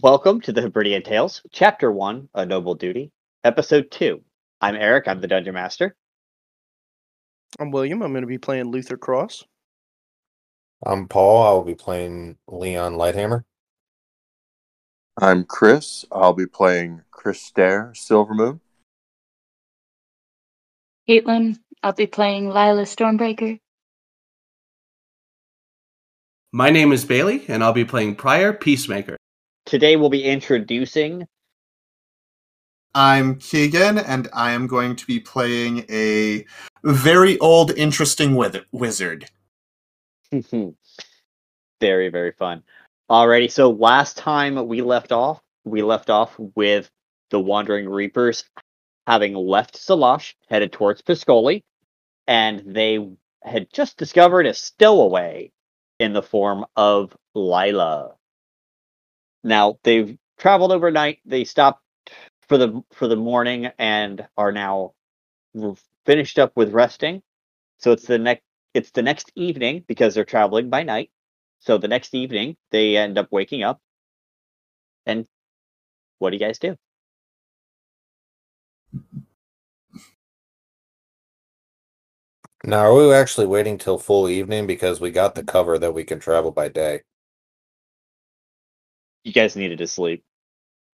Welcome to the Hebridian Tales, Chapter 1, A Noble Duty, Episode 2. I'm Eric, I'm the Dungeon Master. I'm William, I'm going to be playing Luther Cross. I'm Paul, I'll be playing Leon Lighthammer. I'm Chris, I'll be playing Christair Silvermoon. Caitlin, I'll be playing Lila Stormbreaker. My name is Bailey, and I'll be playing Prior Peacemaker. Today we'll be introducing... I'm Keegan, and I am going to be playing a very old, interesting wizard. Very, very fun. Alrighty, so last time we left off with the Wandering Reapers having left Salash, headed towards Piscoli, and they had just discovered a stowaway in the form of Lila. Now, they've traveled overnight, they stopped for the morning, and are now finished up with resting. So it's the next evening, because they're traveling by night. So the next evening, they end up waking up. And what do you guys do? Now, are we actually waiting till full evening? Because we got the cover that we can travel by day. You guys needed to sleep.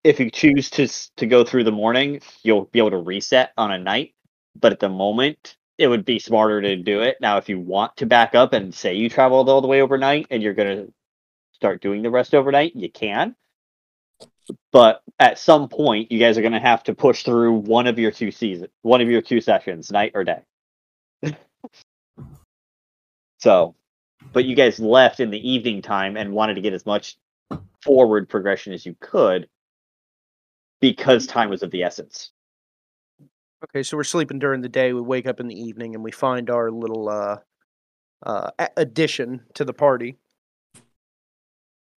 If you choose to go through the morning, you'll be able to reset on a night. But at the moment, it would be smarter to do it. Now, if you want to back up and say you traveled all the way overnight and you're going to start doing the rest overnight, you can. But at some point, you guys are going to have to push through one of your two sessions, night or day. So, but you guys left in the evening time and wanted to get as much forward progression as you could because time was of the essence. Okay, so we're sleeping during the day, we wake up in the evening, and we find our little addition to the party.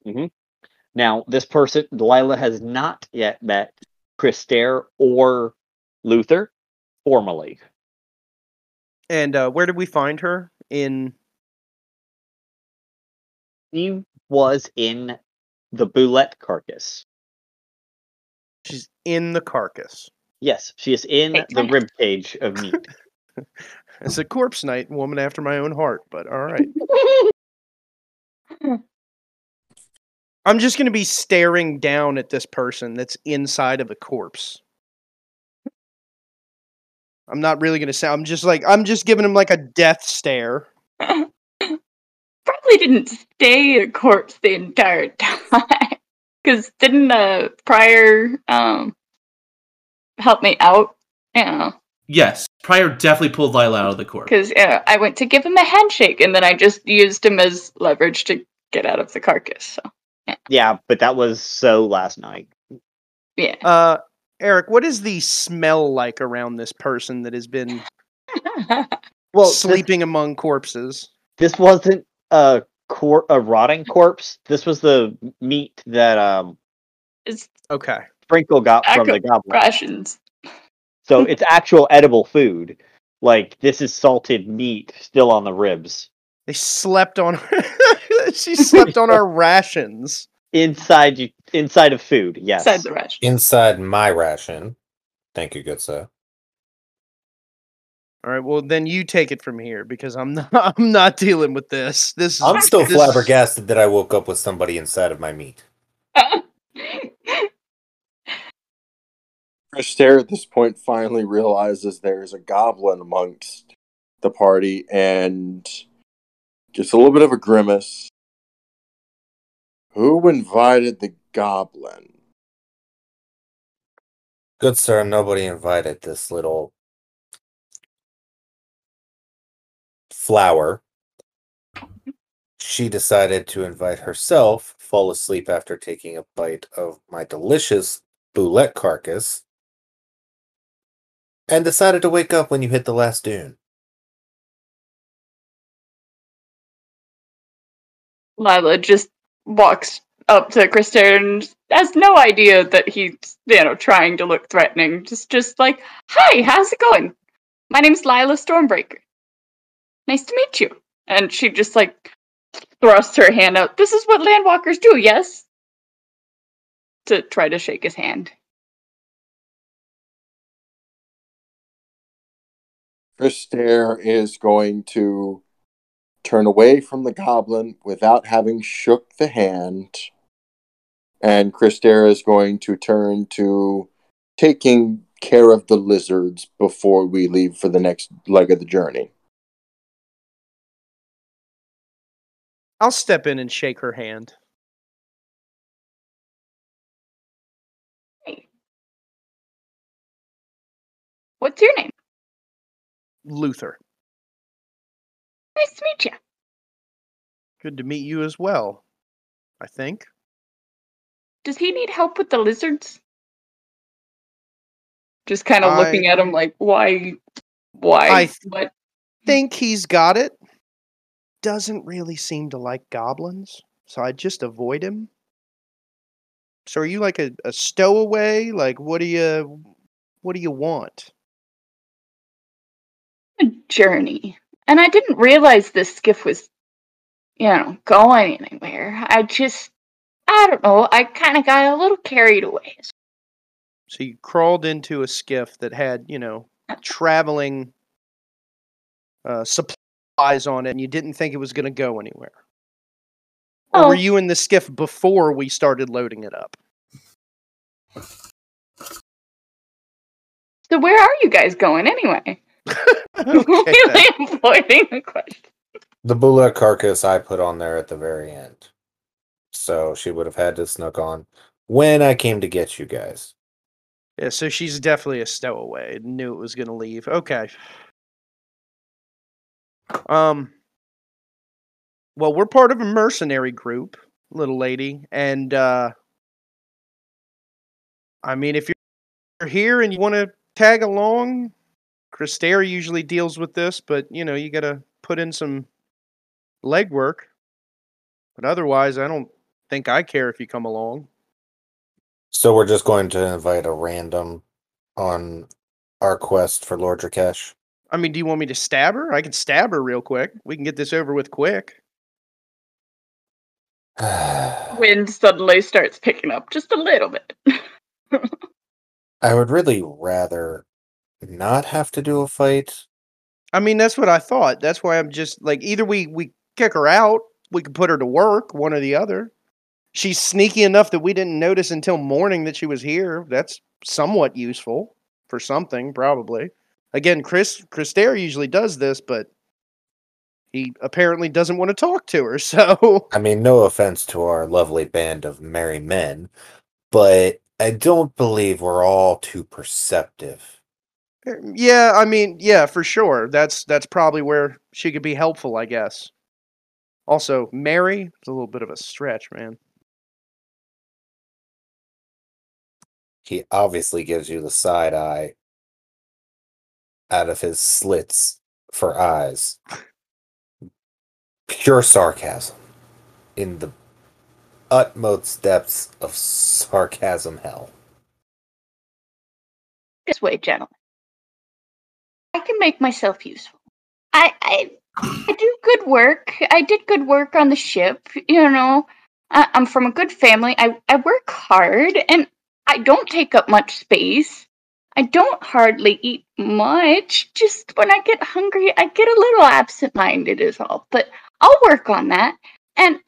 Mm-hmm. Now, this person, Lila, has not yet met Christair or Luther formally. And where did we find her? She was in the Boulette carcass. She's in the carcass. Yes, she is in the ribcage of meat. It's a corpse night, woman after my own heart, but all right. I'm just going to be staring down at this person that's inside of a corpse. I'm not really going to say, I'm just giving him like a death stare. Probably didn't stay a corpse the entire time. Because didn't the Prior help me out? Yeah. Yes, Prior definitely pulled Lila out of the corpse. Because I went to give him a handshake, and then I just used him as leverage to get out of the carcass. So, yeah, but that was so last night. Yeah. Eric, what is the smell like around this person that has been sleeping among corpses? This wasn't a rotting corpse. This was the meat that Sprinkle got from the goblin. So it's actual edible food. Like, this is salted meat still on the ribs. They slept on she slept on our rations. Inside of food, yes. Inside the ration. Inside my ration. Thank you, good sir. All right, well then you take it from here because I'm not dealing with this. I'm still flabbergasted that I woke up with somebody inside of my meat. Christair at this point finally realizes there is a goblin amongst the party and just a little bit of a grimace. Who invited the goblin? Good sir, nobody invited this little flower. She decided to invite herself, fall asleep after taking a bite of my delicious boulette carcass, and decided to wake up when you hit the last dune. Lila just walks up to Christair and has no idea that he's, trying to look threatening. Just like, hi, how's it going? My name's Lila Stormbreaker. Nice to meet you. And she just, thrusts her hand out. This is what landwalkers do, yes? to try to shake his hand. Christair is going to turn away from the goblin without having shook the hand. And Christair is going to turn to taking care of the lizards before we leave for the next leg of the journey. I'll step in and shake her hand. Hey. What's your name? Luther. Nice to meet you. Good to meet you as well, I think. Does he need help with the lizards? Just kind of looking at him like, why? I think he's got it. Doesn't really seem to like goblins, so I just avoid him. So are you like a stowaway? Like, what do you want? A journey. And I didn't realize this skiff was, you know, going anywhere. I don't know, I kind of got a little carried away. So you crawled into a skiff that had, you know, traveling supplies on it, and you didn't think it was going to go anywhere. Or were you in the skiff before we started loading it up? So where are you guys going anyway? Really avoiding the question. The Bula carcass I put on there at the very end. So she would have had to snuck on when I came to get you guys. Yeah, so she's definitely a stowaway. Knew it was going to leave. Okay. Well, we're part of a mercenary group, little lady. And, I mean, if you're here and you want to tag along, Christair usually deals with this, but, you know, you got to put in some legwork. But otherwise, I don't think I care if you come along. So we're just going to invite a random on our quest for Lord Drakesh. I mean, do you want me to stab her? I can stab her real quick. We can get this over with quick. Wind suddenly starts picking up just a little bit. I would really rather not have to do a fight. I mean, that's what I thought. That's why I'm just like, either we kick her out, we could put her to work, one or the other. She's sneaky enough that we didn't notice until morning that she was here. That's somewhat useful for something, probably. Again, Christair usually does this, but he apparently doesn't want to talk to her, so... I mean, no offense to our lovely band of merry men, but I don't believe we're all too perceptive. Yeah, I mean, yeah, for sure. That's probably where she could be helpful, I guess. Also, Mary, it's a little bit of a stretch, man. He obviously gives you the side eye out of his slits for eyes. Pure sarcasm in the utmost depths of sarcasm hell. This way, gentlemen. I can make myself useful. I do good work. I did good work on the ship, you know. I'm from a good family. I work hard, and I don't take up much space. I don't hardly eat much. Just when I get hungry, I get a little absent-minded is all. But I'll work on that. And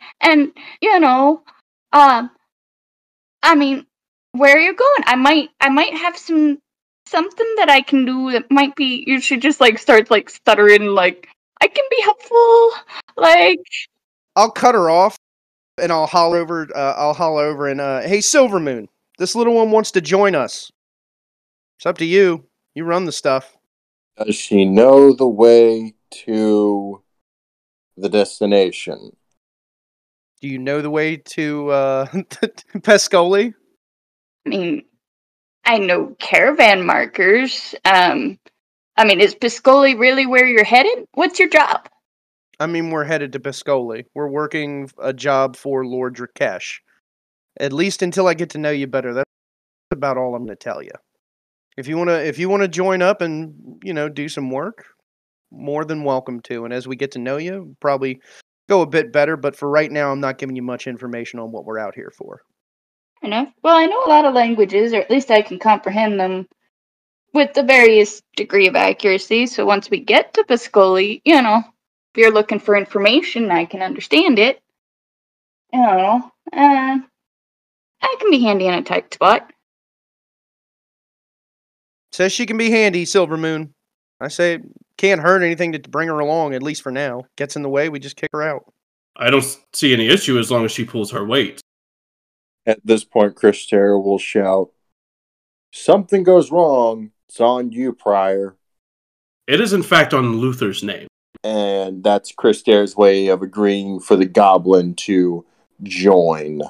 you know, I mean, where are you going? I might have something that I can do that might be... You should just, like, start, like, stuttering, like... I can be helpful, like... I'll cut her off, and I'll holler over, hey, Silvermoon, this little one wants to join us. It's up to you. You run the stuff. Does she know the way to the destination? Do you know the way to, Piscoli? I mean, I know caravan markers, I mean, is Piscoli really where you're headed? What's your job? I mean, we're headed to Piscoli. We're working a job for Lord Drakesh. At least until I get to know you better. That's about all I'm going to tell you. If you want to join up and, you know, do some work, more than welcome to. And as we get to know you, probably go a bit better. But for right now, I'm not giving you much information on what we're out here for. enough. Well, I know a lot of languages, or at least I can comprehend them with the various degree of accuracy. So once we get to Piscoli, you know, if you're looking for information, I can understand it. You know, I can be handy in a tight spot. Says she can be handy, Silvermoon. I say it can't hurt anything to bring her along, at least for now. Gets in the way, we just kick her out. I don't see any issue as long as she pulls her weight. At this point, Christair will shout, "Something goes wrong. It's on you, Prior." It is, in fact, on Luther's name. And that's Christair's way of agreeing for the goblin to join.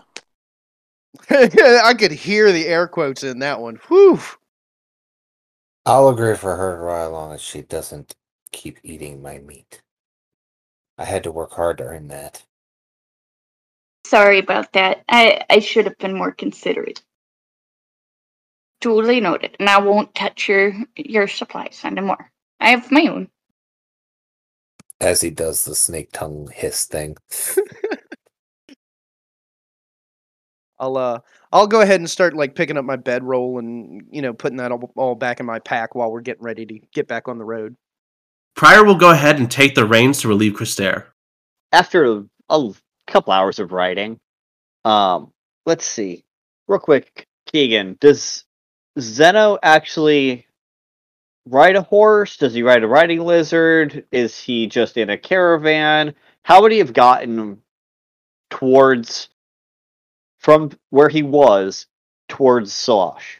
I could hear the air quotes in that one. Whew. I'll agree for her right along as she doesn't keep eating my meat. I had to work hard to earn that. Sorry about that. I should have been more considerate. Duly noted, and I won't touch your supplies anymore. I have my own. As he does the snake tongue hiss thing. I'll go ahead and start like picking up my bedroll and, you know, putting that all back in my pack while we're getting ready to get back on the road. Prior will go ahead and take the reins to relieve Christair. After a couple hours of riding, let's see. Real quick, Keegan, does Zeno actually ride a horse? Does he ride a riding lizard? Is he just in a caravan? How would he have gotten towards... from where he was towards Salash?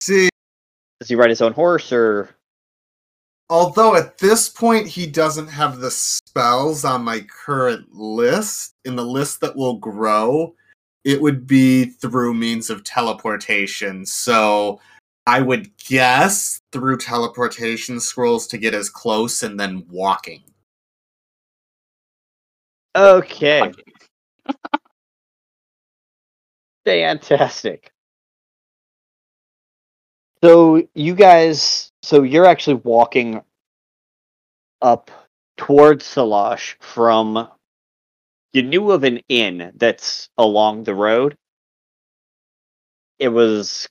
See, does he ride his own horse, or? Although at this point he doesn't have the spells on my current list, in the list that will grow, it would be through means of teleportation. So I would guess through teleportation scrolls to get as close, and then walking. Okay. Fantastic. So you guys, you're actually walking up towards Salash from, you knew of an inn that's along the road. It was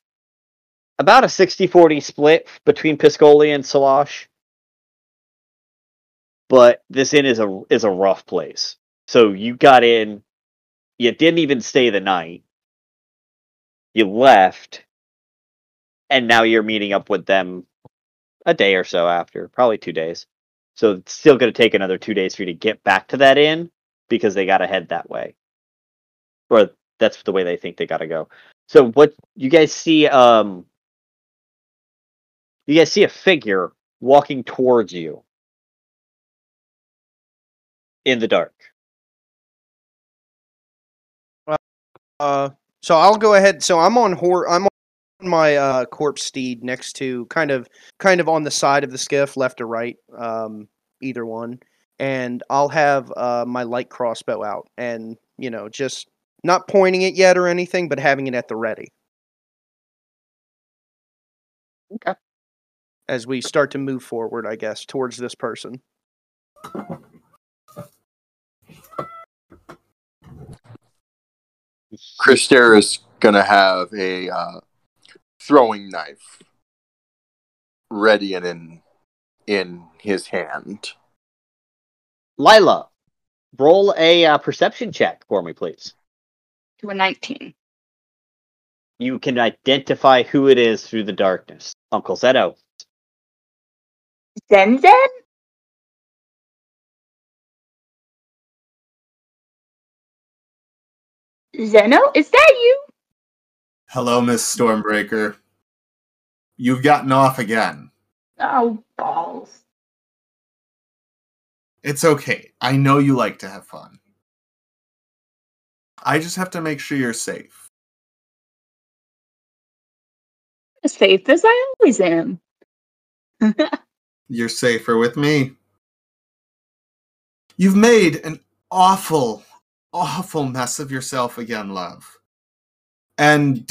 about a 60-40 split between Piscoli and Salash. But this inn is a rough place. So you got in, you didn't even stay the night, you left, and now you're meeting up with them a day or so after, probably 2 days. So it's still going to take another 2 days for you to get back to that inn, because they got to head that way. Or that's the way they think they got to go. So what you guys see, you guys see a figure walking towards you in the dark. So I'll go ahead. So I'm on my corpse steed next to kind of on the side of the skiff, left or right, either one. And I'll have my light crossbow out, and you know, just not pointing it yet or anything, but having it at the ready. Okay. As we start to move forward, I guess, towards this person. Christair is going to have a throwing knife ready and in his hand. Lila, roll a perception check for me, please. To a 19. You can identify who it is through the darkness. Uncle Zeno. Zen? Zeno, is that you? Hello, Miss Stormbreaker. You've gotten off again. Oh, balls. It's okay. I know you like to have fun. I just have to make sure you're safe. As safe as I always am. You're safer with me. You've made an awful mess of yourself again, love. And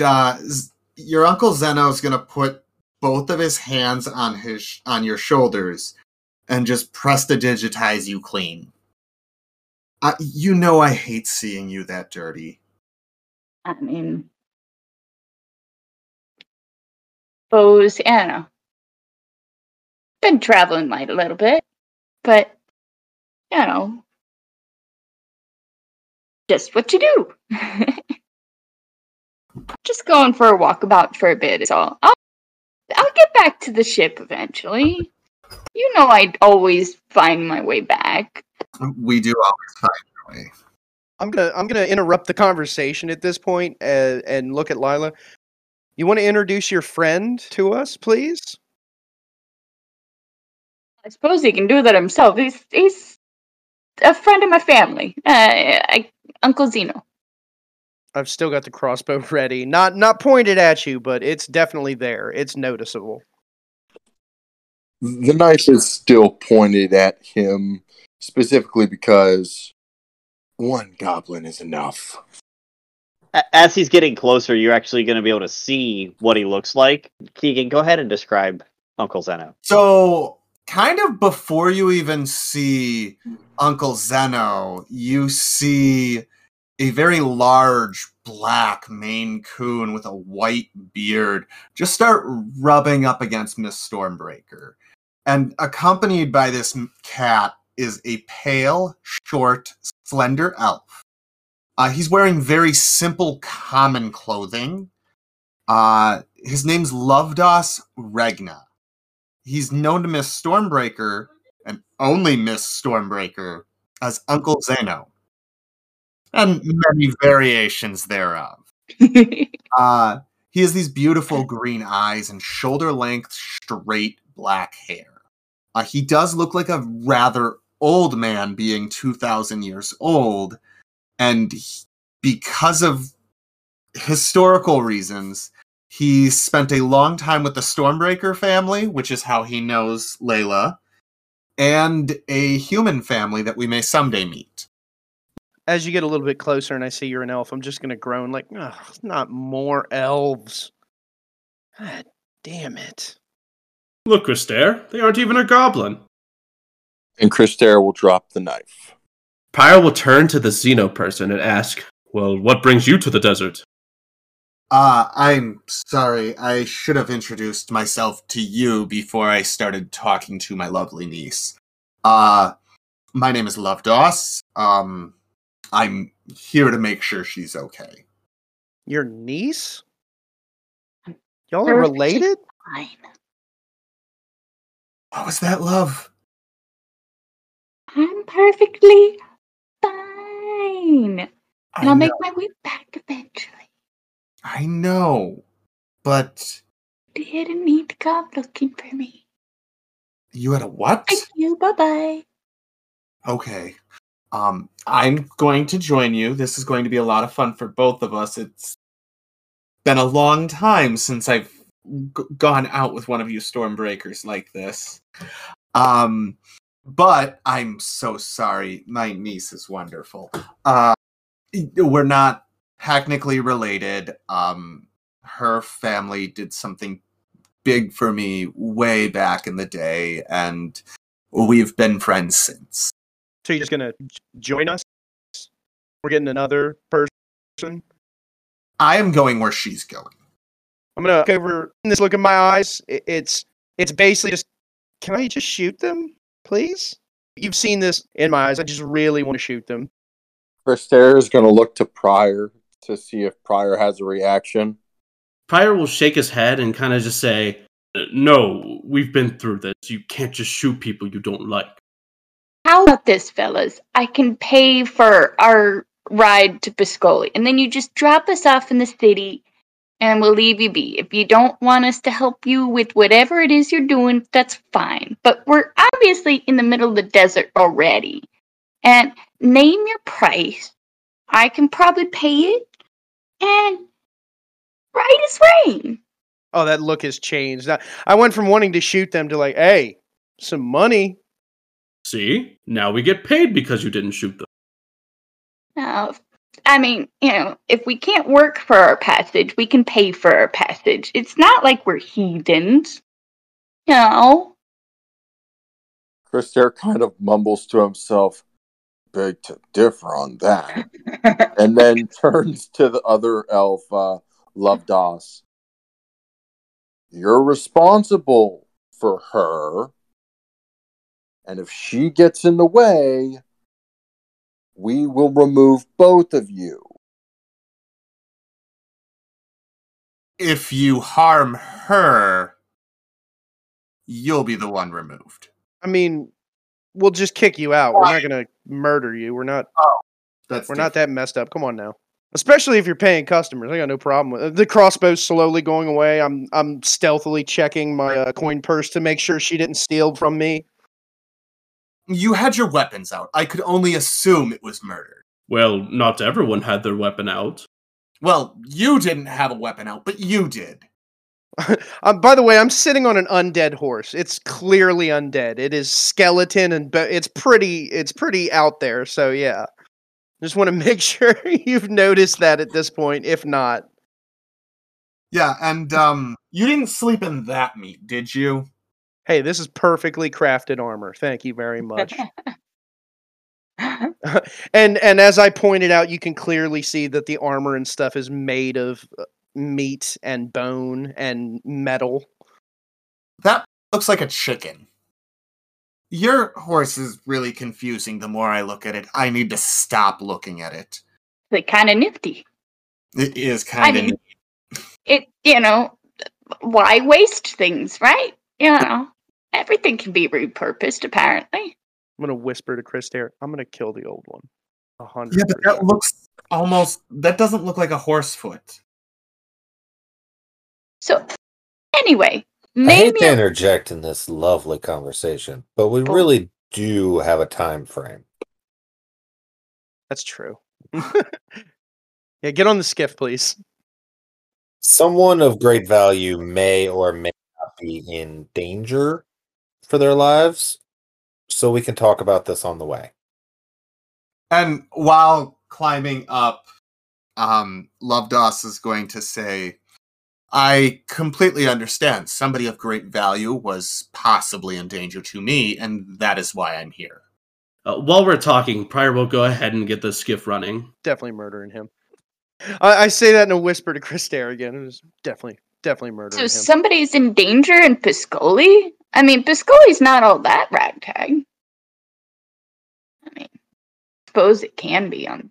your Uncle Zeno is going to put both of his hands on your shoulders and just prestidigitize you clean. You know I hate seeing you that dirty. I mean... Bows, I don't know. Been traveling light a little bit, but, you know, just what you do. Just going for a walkabout for a bit is all. I'll get back to the ship eventually. You know I'd always find my way back. We do always find our way. I'm gonna interrupt the conversation at this point and look at Lila. You want to introduce your friend to us, please? I suppose he can do that himself. He's a friend of my family. Uncle Zeno. I've still got the crossbow ready. Not pointed at you, but it's definitely there. It's noticeable. The knife is still pointed at him, specifically because one goblin is enough. As he's getting closer, you're actually going to be able to see what he looks like. Keegan, go ahead and describe Uncle Zeno. So, kind of before you even see Uncle Zeno, you see a very large black Maine Coon with a white beard just start rubbing up against Miss Stormbreaker. And accompanied by this cat is a pale, short, slender elf. He's wearing very simple, common clothing. His name's Lovdos Regna. He's known to Miss Stormbreaker, and only Miss Stormbreaker, as Uncle Zeno. And many variations thereof. He has these beautiful green eyes and shoulder-length, straight black hair. He does look like a rather old man, being 2,000 years old. And because of historical reasons, he spent a long time with the Stormbreaker family, which is how he knows Layla, and a human family that we may someday meet. As you get a little bit closer and I see you're an elf, I'm just going to groan like, oh, not more elves. God damn it. Look, Christair, they aren't even a goblin. And Christair will drop the knife. Pyre will turn to the Xeno person and ask, well, what brings you to the desert? I'm sorry. I should have introduced myself to you before I started talking to my lovely niece. My name is Lovdos. I'm here to make sure she's okay. Your niece? Y'all are related? What was that, love? I'm perfectly fine. And I'll make my way back eventually. I know, but... You had a neat cop looking for me. You had a what? Thank you, bye-bye. Okay. I'm going to join you. This is going to be a lot of fun for both of us. It's been a long time since I've gone out with one of you Stormbreakers like this. But I'm so sorry. My niece is wonderful. We're not technically related. Her family did something big for me way back in the day, and we've been friends since. So you're just going to join us? We're getting another person? I am going where she's going. I'm going to look over this look in my eyes. It's basically just, can I just shoot them, please? You've seen this in my eyes. I just really want to shoot them. Christair is going to look to Prior to see if Prior has a reaction. Prior will shake his head and kind of just say, no, we've been through this. You can't just shoot people you don't like. How about this, fellas? I can pay for our ride to Piscoli, and then you just drop us off in the city, and we'll leave you be. If you don't want us to help you with whatever it is you're doing, that's fine. But we're obviously in the middle of the desert already. And name your price. I can probably pay it, and right is rain. Oh, that look has changed. I went from wanting to shoot them to like, hey, some money. See? Now we get paid because you didn't shoot them. I mean, you know, if we can't work for our passage, we can pay for our passage. It's not like we're heathens. You know? Christair kind of mumbles to himself, beg to differ on that. And then turns to the other elf, Lovdos. You're responsible for her. And if she gets in the way, we will remove both of you. If you harm her, you'll be the one removed. I mean, we'll just kick you out. We're not going to murder you. We're not. Oh, we're not that messed up. Come on now. Especially if you're paying customers. I got no problem with it. The crossbow's slowly going away. I'm stealthily checking my coin purse to make sure she didn't steal from me. You had your weapons out. I could only assume it was murder. Well, not everyone had their weapon out. Well, you didn't have a weapon out, but you did. By the way, I'm sitting on an undead horse. It's clearly undead. It is skeleton, and it's pretty out there, so yeah. Just want to make sure you've noticed that at this point, if not. Yeah, and you didn't sleep in that meat, did you? Hey, this is perfectly crafted armor. Thank you very much. And as I pointed out, you can clearly see that the armor and stuff is made of meat and bone and metal. That looks like a chicken. Your horse is really confusing the more I look at it. I need to stop looking at it. It's kind of nifty. It is kind of nifty. It, you know, why waste things, right? You know, everything can be repurposed, apparently. I'm going to whisper to Christair, I'm going to kill the old one. 100%. Yeah, but that looks almost... That doesn't look like a horse foot. So, anyway... Maybe I hate to interject in this lovely conversation, but we really do have a time frame. That's true. Yeah, get on the skiff, please. Someone of great value may or may not be in danger for their lives, so we can talk about this on the way. And while climbing up, Lovdos is going to say, I completely understand. Somebody of great value was possibly in danger to me, and that is why I'm here. While we're talking, Prior will go ahead and get the skiff running. Definitely murdering him. I say that in a whisper to Christair again. It was definitely murdering him. So somebody's in danger in Piscoli? I mean, Piscoli's not all that ragtag. I mean, I suppose it can be on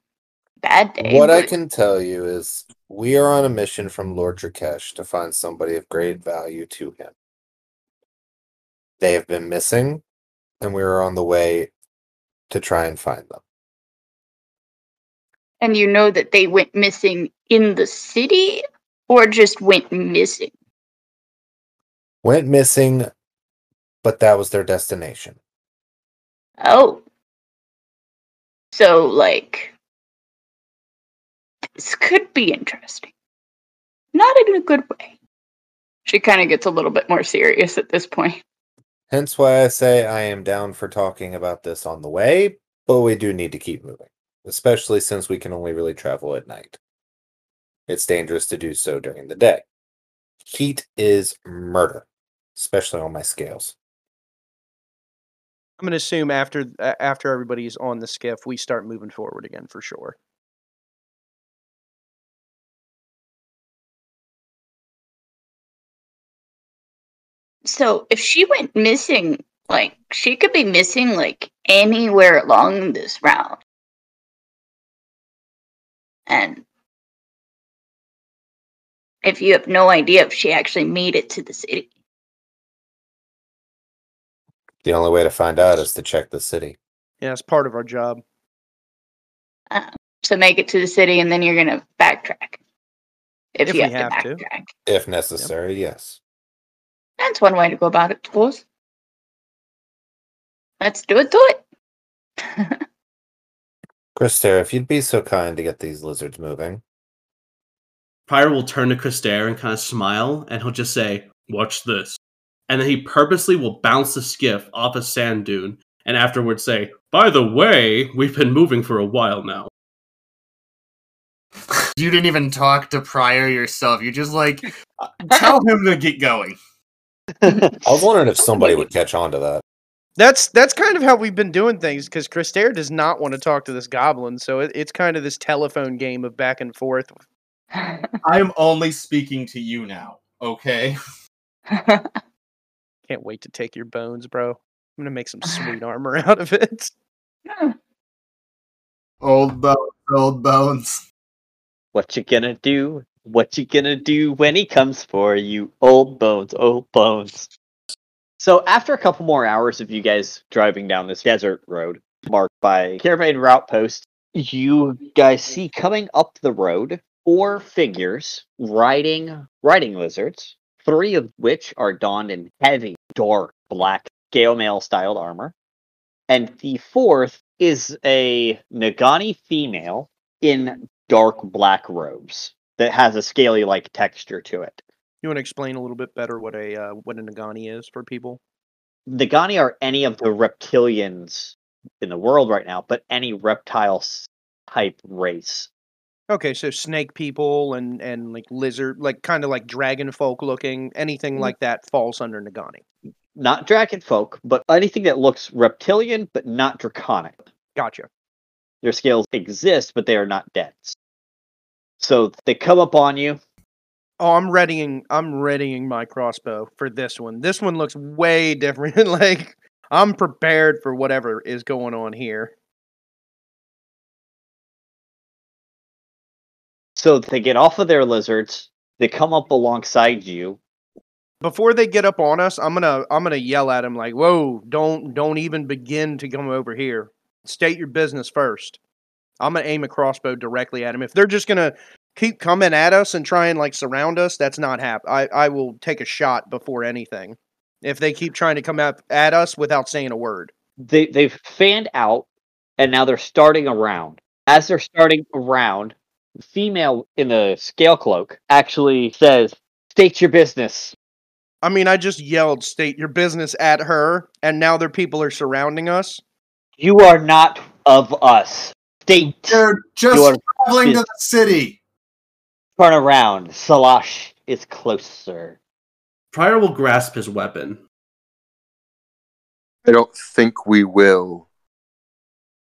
bad day. What I can tell you is we are on a mission from Lord Drakesh to find somebody of great value to him. They have been missing, and we are on the way to try and find them. And you know that they went missing in the city, or just went missing? Went missing, but that was their destination. Oh. So, like... This could be interesting. Not in a good way. She kind of gets a little bit more serious at this point. Hence why I say I am down for talking about this on the way, but we do need to keep moving, especially since we can only really travel at night. It's dangerous to do so during the day. Heat is murder, especially on my scales. I'm going to assume after everybody's on the skiff, we start moving forward again for sure. So if she went missing, like, she could be missing, like, anywhere along this route. And if you have no idea if she actually made it to the city. The only way to find out is to check the city. Yeah, it's part of our job. So make it to the city, and then you're going to backtrack. If you have to backtrack. If necessary, yep. Yes. That's one way to go about it, of course. Let's do it. Christair, if you'd be so kind to get these lizards moving. Prior will turn to Christair and kind of smile, and he'll just say, watch this. And then he purposely will bounce the skiff off a sand dune, and afterwards say, by the way, we've been moving for a while now. You didn't even talk to Prior yourself. You just, like, tell him to get going. I was wondering if somebody would catch on to that. That's kind of how we've been doing things, because Christair does not want to talk to this goblin, so it's kind of this telephone game of back and forth. I'm only speaking to you now, okay? Can't wait to take your bones, bro. I'm going to make some sweet armor out of it. Old bones, old bones. What you gonna do? What you gonna do when he comes for you? Old bones, old bones. So after a couple more hours of you guys driving down this desert road marked by caravan route post, you guys see coming up the road 4 figures riding lizards, 3 of which are donned in heavy, dark, black, scale mail-styled armor. And the 4th is a Nagani female in dark black robes that has a scaly-like texture to it. You want to explain a little bit better what a Nagani is for people? Nagani are any of the reptilians in the world right now, but any reptile-type race. Okay, so snake people and like lizard, like kind of like dragon folk looking, anything like that falls under Nagani. Not dragon folk, but anything that looks reptilian, but not draconic. Gotcha. Their scales exist, but they are not dense. So they come up on you. Oh, I'm readying my crossbow for this one. This one looks way different. Like, I'm prepared for whatever is going on here. So they get off of their lizards. They come up alongside you. Before they get up on us, I'm gonna yell at him like, "Whoa! Don't even begin to come over here. State your business first." I'm gonna aim a crossbow directly at him. If they're just gonna keep coming at us and try and like surround us, that's not happening. I will take a shot before anything. If they keep trying to come at us without saying a word, they've fanned out and now they're starting around. As they're starting around, the female in the scale cloak actually says, "State your business." I mean, I just yelled, "State your business," at her, and now their people are surrounding us. You are not of us. State. They're just traveling to the city. Turn around. Salash is closer. Prior will grasp his weapon. I don't think we will.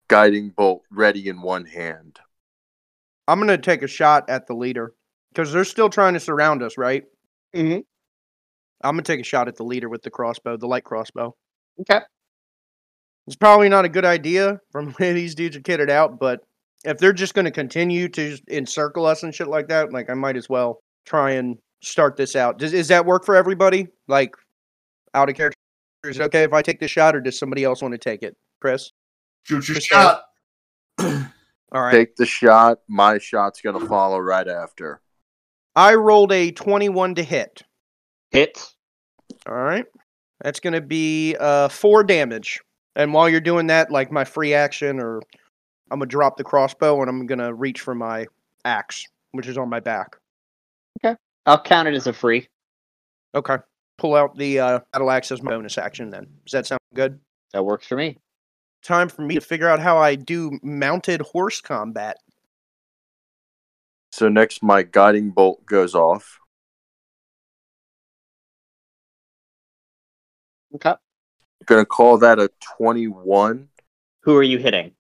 Guiding Bolt ready in one hand. I'm going to take a shot at the leader, because they're still trying to surround us, right? Mm-hmm. I'm going to take a shot at the leader with the crossbow, the light crossbow. Okay. It's probably not a good idea from where these dudes are kitted out, but if they're just going to continue to encircle us and shit like that, like, I might as well try and start this out. Does that work for everybody? Like, out of character, is it okay if I take this shot, or does somebody else want to take it? Chris? Shoot your shot. All right. Take the shot. My shot's going to follow right after. I rolled a 21 to hit. Hit. All right. That's going to be 4 damage. And while you're doing that, like my free action, or I'm going to drop the crossbow and I'm going to reach for my axe, which is on my back. Okay. I'll count it as a free. Okay. Pull out the battle axe as my bonus action then. Does that sound good? That works for me. Time for me to figure out how I do mounted horse combat. So next my guiding bolt goes off. Okay. Gonna call that a 21. Who are you hitting?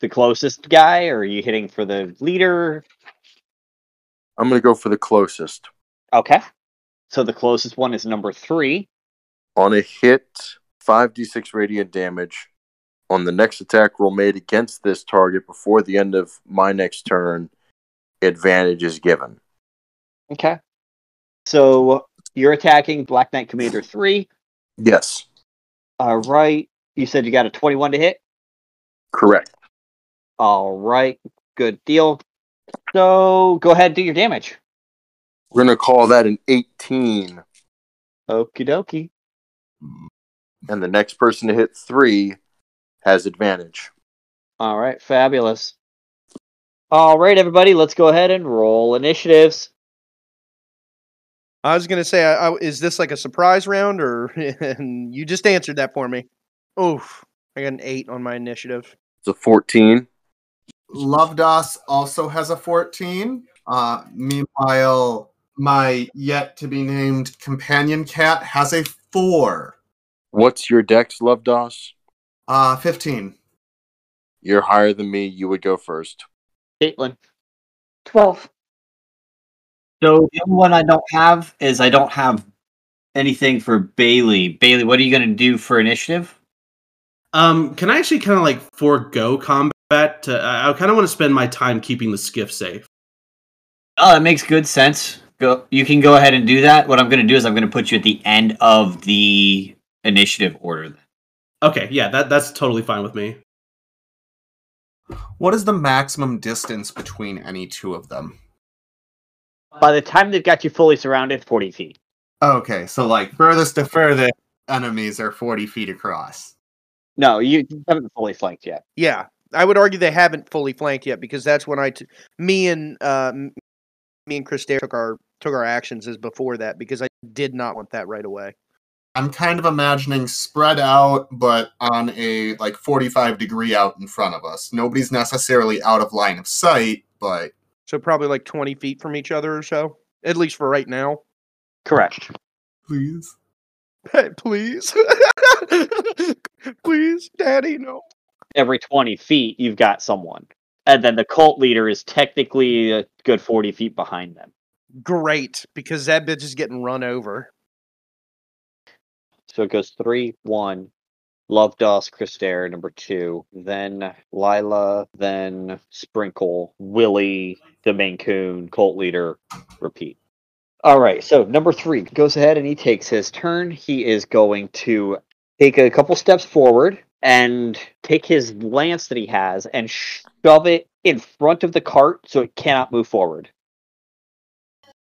The closest guy, or are you hitting for the leader? I'm gonna go for the closest. Okay. So the closest one is number 3. On a hit, 5d6 radiant damage. On the next attack roll made against this target before the end of my next turn, advantage is given. Okay. So you're attacking Black Knight Commander 3. Yes. All right. You said you got a 21 to hit? Correct. All right. Good deal. So go ahead and do your damage. We're going to call that an 18. Okie dokie. And the next person to hit 3 has advantage. All right. Fabulous. All right, everybody. Let's go ahead and roll initiatives. I was going to say, is this like a surprise round, or you just answered that for me? Oof. I got an 8 on my initiative. It's a 14. Lovdos also has a 14. Meanwhile, my yet-to-be-named companion cat has a 4. What's your dex, Lovdos? 15. You're higher than me. You would go first. Caitlin. 12. So the only one I don't have is I don't have anything for Bailey. Bailey, what are you going to do for initiative? Can I actually kind of like forego combat? I kind of want to spend my time keeping the skiff safe. Oh, that makes good sense. You can go ahead and do that. What I'm going to do is I'm going to put you at the end of the initiative order. Okay, yeah, that's totally fine with me. What is the maximum distance between any two of them? By the time they've got you fully surrounded, 40 feet. Okay, so like furthest to furthest enemies are 40 feet across. No, you haven't fully flanked yet. Yeah, I would argue they haven't fully flanked yet because that's when me and Christair took our actions as before that because I did not want that right away. I'm kind of imagining spread out, but on a like 45 degree out in front of us. Nobody's necessarily out of line of sight, but so probably like 20 feet from each other or so, at least for right now. Correct. Please. Hey, please. Please, Daddy, no. Every 20 feet, you've got someone. And then the cult leader is technically a good 40 feet behind them. Great, because that bitch is getting run over. So it goes 3-1. Lovdos, Christair, number 2. Then Lila, then Sprinkle, Willie, the Maine Coon, cult leader, repeat. All right, so number 3 goes ahead and he takes his turn. He is going to take a couple steps forward and take his lance that he has and shove it in front of the cart so it cannot move forward.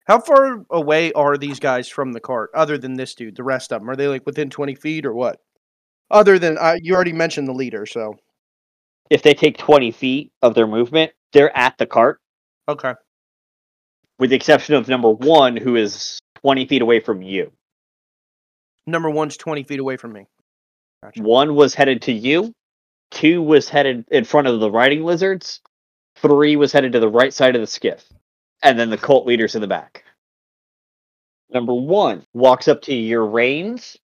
How far away are these guys from the cart, other than this dude, the rest of them? Are they like within 20 feet or what? Other than, you already mentioned the leader, so. If they take 20 feet of their movement, they're at the cart. Okay. With the exception of number 1, who is 20 feet away from you. Number 1's 20 feet away from me. Gotcha. 1 was headed to you. 2 was headed in front of the riding lizards. 3 was headed to the right side of the skiff. And then the cult leader's in the back. Number 1 walks up to your reins.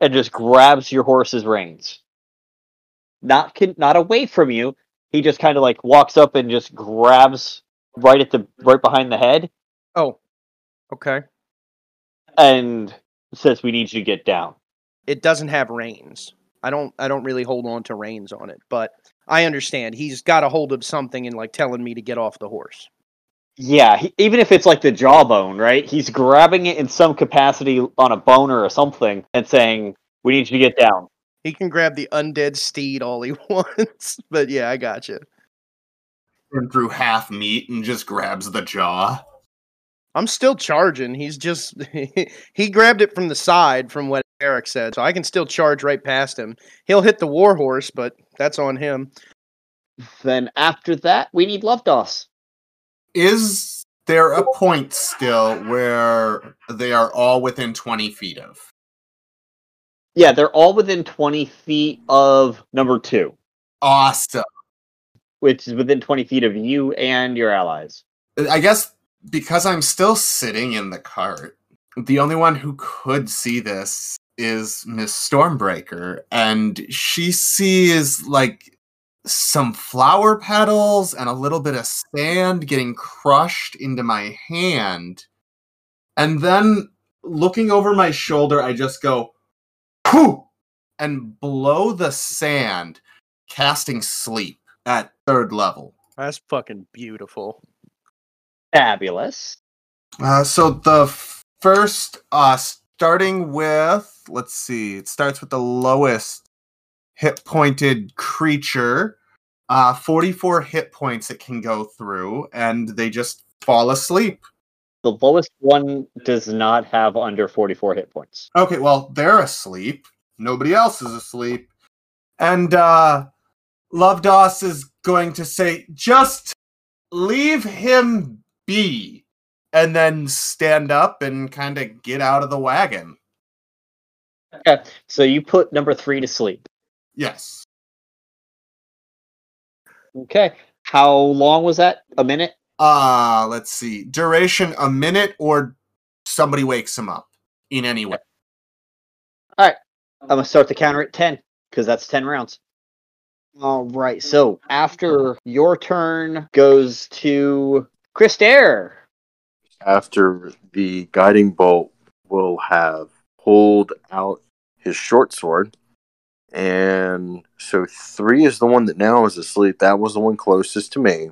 And just grabs your horse's reins. Not away from you. He just kind of like walks up and just grabs right behind the head. Oh, okay. And says, "We need you to get down." It doesn't have reins. I don't really hold on to reins on it, but I understand he's got a hold of something and like telling me to get off the horse. Yeah, even if it's like the jawbone, right? He's grabbing it in some capacity on a boner or something and saying, "We need you to get down." He can grab the undead steed all he wants, but yeah, I got you. And through half meat and just grabs the jaw. I'm still charging. He's just... he grabbed it from the side from what Eric said, so I can still charge right past him. He'll hit the warhorse, but that's on him. Then after that, we need Lovdos. Is there a point still where they are all within 20 feet of? Yeah, they're all within 20 feet of number 2. Awesome. Which is within 20 feet of you and your allies. I guess because I'm still sitting in the cart, the only one who could see this is Miss Stormbreaker. And she sees, like, some flower petals and a little bit of sand getting crushed into my hand. And then, looking over my shoulder, I just go, "Pooh!" and blow the sand, casting Sleep at 3rd level. That's fucking beautiful. Fabulous. So the first, starting with, let's see, it starts with the lowest hit-pointed creature, 44 hit points it can go through, and they just fall asleep. The lowest one does not have under 44 hit points. Okay, well, they're asleep. Nobody else is asleep. And Lovdos is going to say, "Just leave him be," and then stand up and kind of get out of the wagon. Okay, so you put number 3 to sleep. Yes. Okay. How long was that? A minute? Let's see. Duration, a minute, or somebody wakes him up in any way. All right. I'm going to start the counter at 10, because that's 10 rounds. All right. So after your turn goes to Christair. After the Guiding Bolt will have pulled out his short sword. And so 3 is the one that now is asleep. That was the one closest to me.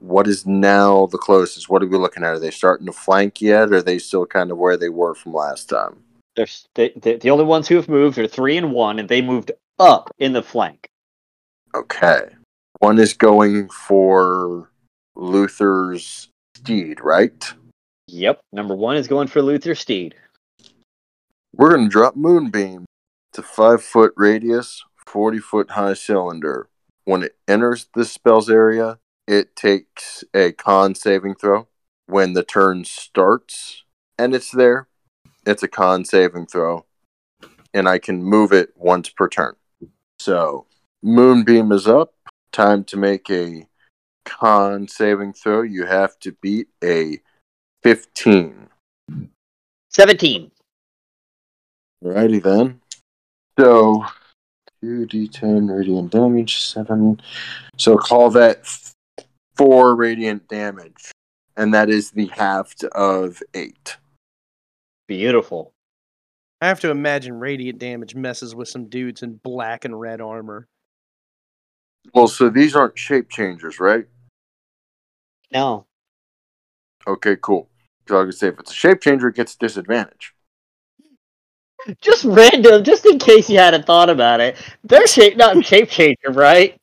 What is now the closest? What are we looking at? Are they starting to flank yet, or are they still kind of where they were from last time? The only ones who have moved are 3 and 1, and they moved up in the flank. Okay. 1 is going for Luther's Steed, right? Yep. Number 1 is going for Luther's Steed. We're going to drop Moonbeam. It's a 5-foot radius, 40-foot high cylinder. When it enters the spell's area, it takes a con saving throw. When the turn starts and it's there, it's a con saving throw. And I can move it once per turn. So, Moonbeam is up. Time to make a con saving throw. You have to beat a 15. 17. Alrighty then. So, 2d10 radiant damage, 7. So, call that 4 radiant damage, and that is the halved of 8. Beautiful. I have to imagine radiant damage messes with some dudes in black and red armor. Well, so these aren't shape changers, right? No. Okay, cool. So I can say if it's a shape changer, it gets disadvantage. Just random, just in case you hadn't thought about it. They're not shape changer, right?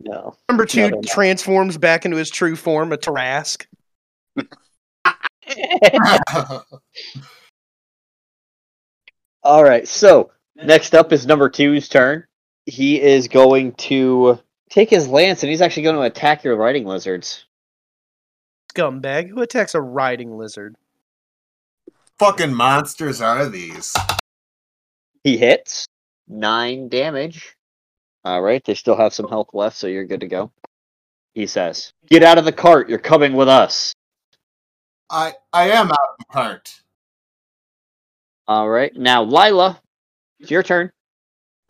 No. Number 2 transforms back into his true form, a Tarrasque. All right, so next up is number 2's turn. He is going to take his lance, and he's actually going to attack your riding lizards. Scumbag, who attacks a riding lizard? Fucking monsters are these? He hits 9 damage. All right, they still have some health left, so you're good to go. He says, "Get out of the cart. You're coming with us." I am out of the cart. All right, now Lila, it's your turn.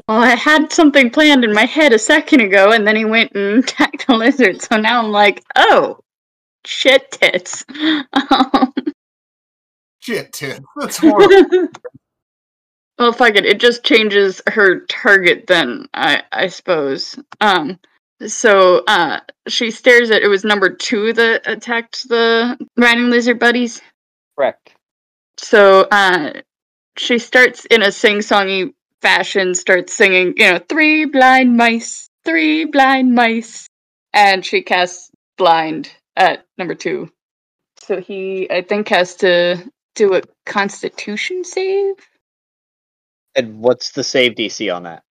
Well, I had something planned in my head a second ago, and then he went and attacked a lizard. So now I'm like, oh, shit tits. Shit tits. That's horrible. Well, fuck it. It just changes her target then, I suppose. So she stares at, it was number 2 that attacked the riding lizard buddies? Correct. So she starts in a sing-songy fashion, starts singing, you know, 3 blind mice, 3 blind mice. And she casts blind at number 2. So he, I think, has to do a constitution save? And what's the save DC on that?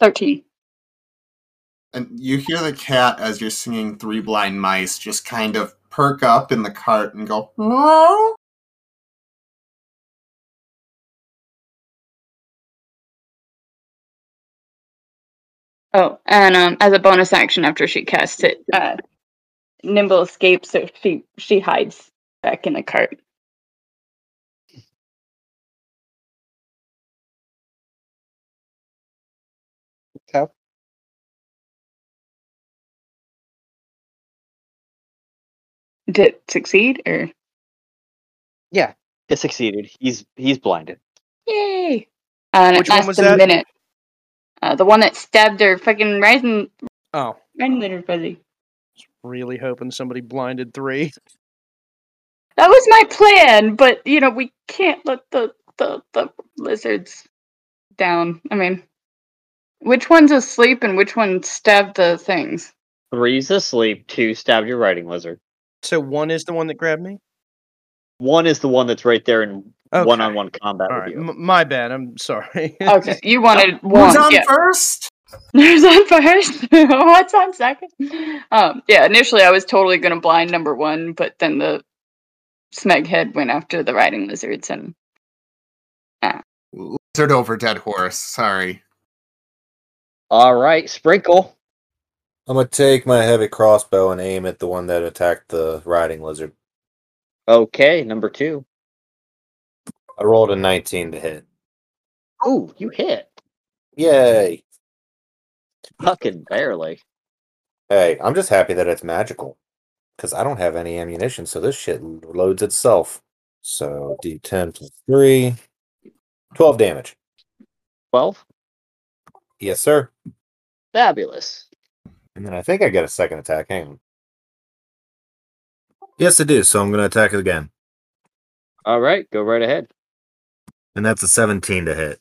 13. And you hear the cat, as you're singing 3 blind mice, just kind of perk up in the cart and go, "Hello?" Oh, and as a bonus action after she casts it, Nimble escapes, so she hides back in the cart. Okay. Did it succeed, or? Yeah, it succeeded. He's blinded. Yay! Which one was that? Minute. The one that stabbed her fucking rising. Oh. Riding litter fuzzy. Just really hoping somebody blinded 3. That was my plan, but, you know, we can't let the lizards down. I mean, which one's asleep and which one stabbed the things? 3's asleep, 2 stabbed your riding lizard. So 1 is the one that grabbed me? 1 is the one that's right there in one-on-one combat. All right. With you. My bad. I'm sorry. Okay, you wanted 1. Who's on first? Who's on first? What's on second? Yeah, initially I was totally going to blind number 1, but then the smeghead went after the riding lizards and... Lizard over dead horse. Sorry. All right, Sprinkle. I'm going to take my heavy crossbow and aim at the one that attacked the riding lizard. Okay, number 2. I rolled a 19 to hit. Oh, you hit. Yay. Fucking barely. Hey, I'm just happy that it's magical. Because I don't have any ammunition, so this shit loads itself. So, D10 plus 3. 12 damage. 12? Yes, sir. Fabulous. And then I think I get a second attack. Hang on. Yes, I do. So I'm going to attack it again. All right. Go right ahead. And that's a 17 to hit.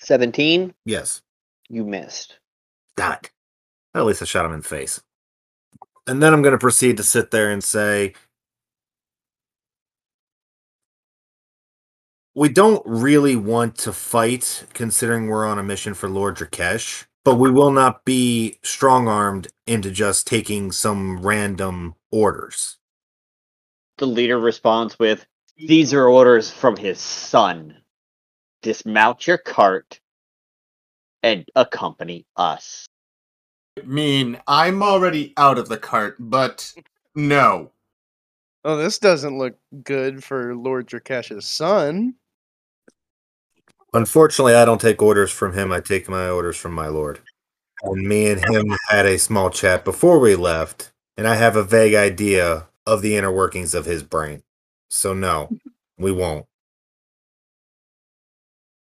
17? Yes. You missed. Damn it. At least I shot him in the face. And then I'm going to proceed to sit there and say, we don't really want to fight, considering we're on a mission for Lord Drakesh, but we will not be strong-armed into just taking some random orders. The leader responds with, these are orders from his son. Dismount your cart and accompany us. I mean, I'm already out of the cart, but no. Oh, this doesn't look good for Lord Drakesh's son. Unfortunately, I don't take orders from him. I take my orders from my lord. And me and him had a small chat before we left, and I have a vague idea of the inner workings of his brain. So no, we won't.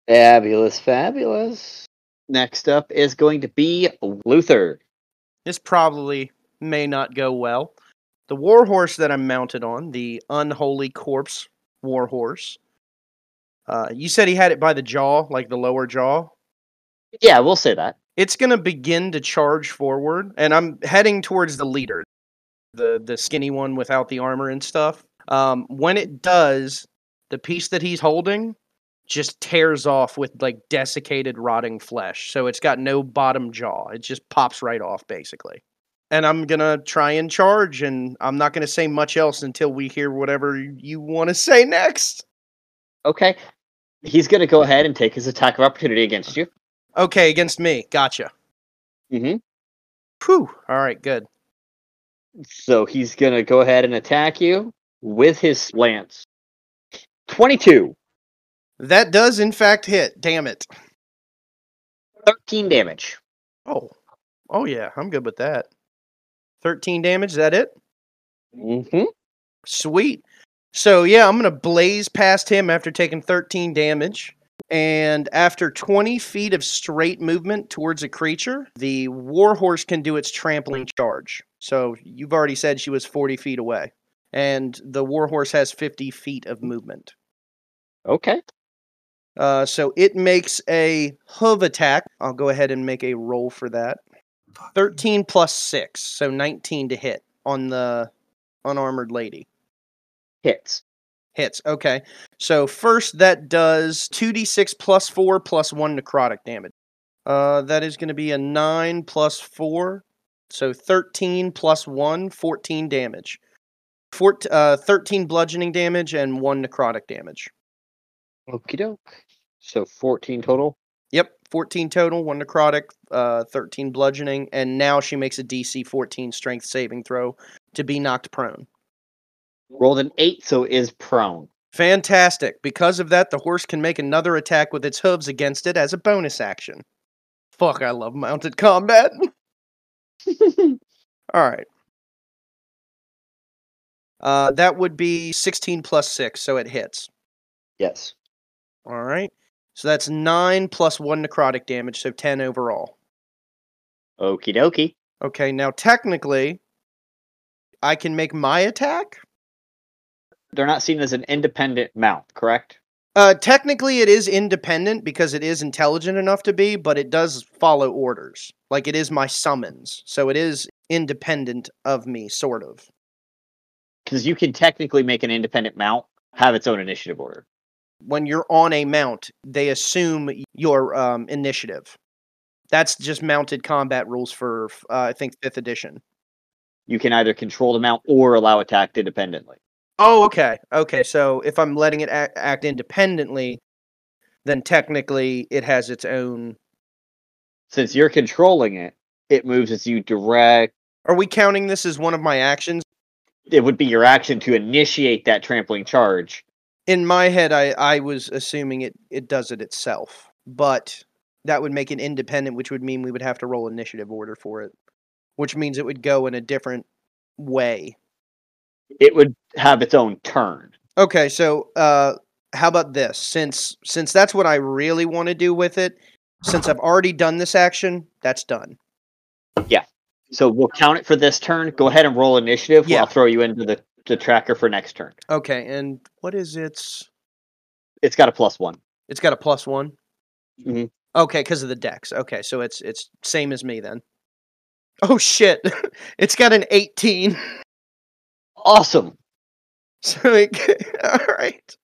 Fabulous, fabulous. Next up is going to be Luther. This probably may not go well. The warhorse that I'm mounted on, the Unholy Corpse warhorse. You said he had it by the jaw, like the lower jaw? Yeah, we'll say that. It's going to begin to charge forward, and I'm heading towards the leader, the skinny one without the armor and stuff. When it does, the piece that he's holding just tears off with, like, desiccated, rotting flesh. So it's got no bottom jaw. It just pops right off, basically. And I'm going to try and charge, and I'm not going to say much else until we hear whatever you want to say next. Okay. He's going to go ahead and take his attack of opportunity against you. Okay, against me. Gotcha. Mm-hmm. Whew. All right, good. So he's going to go ahead and attack you with his lance. 22. That does, in fact, hit. Damn it. 13 damage. Oh, yeah. I'm good with that. 13 damage. Is that it? Mm-hmm. Sweet. So, yeah, I'm going to blaze past him after taking 13 damage. And after 20 feet of straight movement towards a creature, the warhorse can do its trampling charge. So, you've already said she was 40 feet away. And the warhorse has 50 feet of movement. Okay. So, it makes a hoof attack. I'll go ahead and make a roll for that. 13 plus 6, so 19 to hit on the unarmored lady. Hits, okay. So first that does 2d6 plus 4 plus 1 necrotic damage. That is going to be a 9 plus 4, so 13 plus 1, 14 damage. 13 bludgeoning damage and 1 necrotic damage. Okie doke. So 14 total? Yep, 14 total, 1 necrotic, 13 bludgeoning, and now she makes a DC 14 strength saving throw to be knocked prone. Rolled an 8, so is prone. Fantastic. Because of that, the horse can make another attack with its hooves against it as a bonus action. Fuck, I love mounted combat. Alright. That would be 16 plus 6, so it hits. Yes. Alright. So that's 9 plus 1 necrotic damage, so 10 overall. Okie dokie. Okay, now technically, I can make my attack? They're not seen as an independent mount, correct? Technically, it is independent because it is intelligent enough to be, but it does follow orders. Like, it is my summons, so it is independent of me, sort of. Because you can technically make an independent mount have its own initiative order. When you're on a mount, they assume your initiative. That's just mounted combat rules for, I think, 5th edition. You can either control the mount or allow attack independently. Oh, okay. Okay, so if I'm letting it act independently, then technically it has its own... Since you're controlling it, it moves as you direct... Are we counting this as one of my actions? It would be your action to initiate that trampling charge. in my head, I was assuming it does it itself, but that would make it independent, which would mean we would have to roll initiative order for it, which means it would go in a different way. It would have its own turn. Okay, so how about this? Since that's what I really want to do with it, since I've already done this action, that's done. Yeah. So we'll count it for this turn. Go ahead and roll initiative. Yeah. I'll throw you into the tracker for next turn. Okay, and what is its... It's got a +1. It's got a +1? Mm-hmm. Okay, because of the dex. Okay, so it's same as me then. Oh, shit. It's got an 18. Awesome. So all right.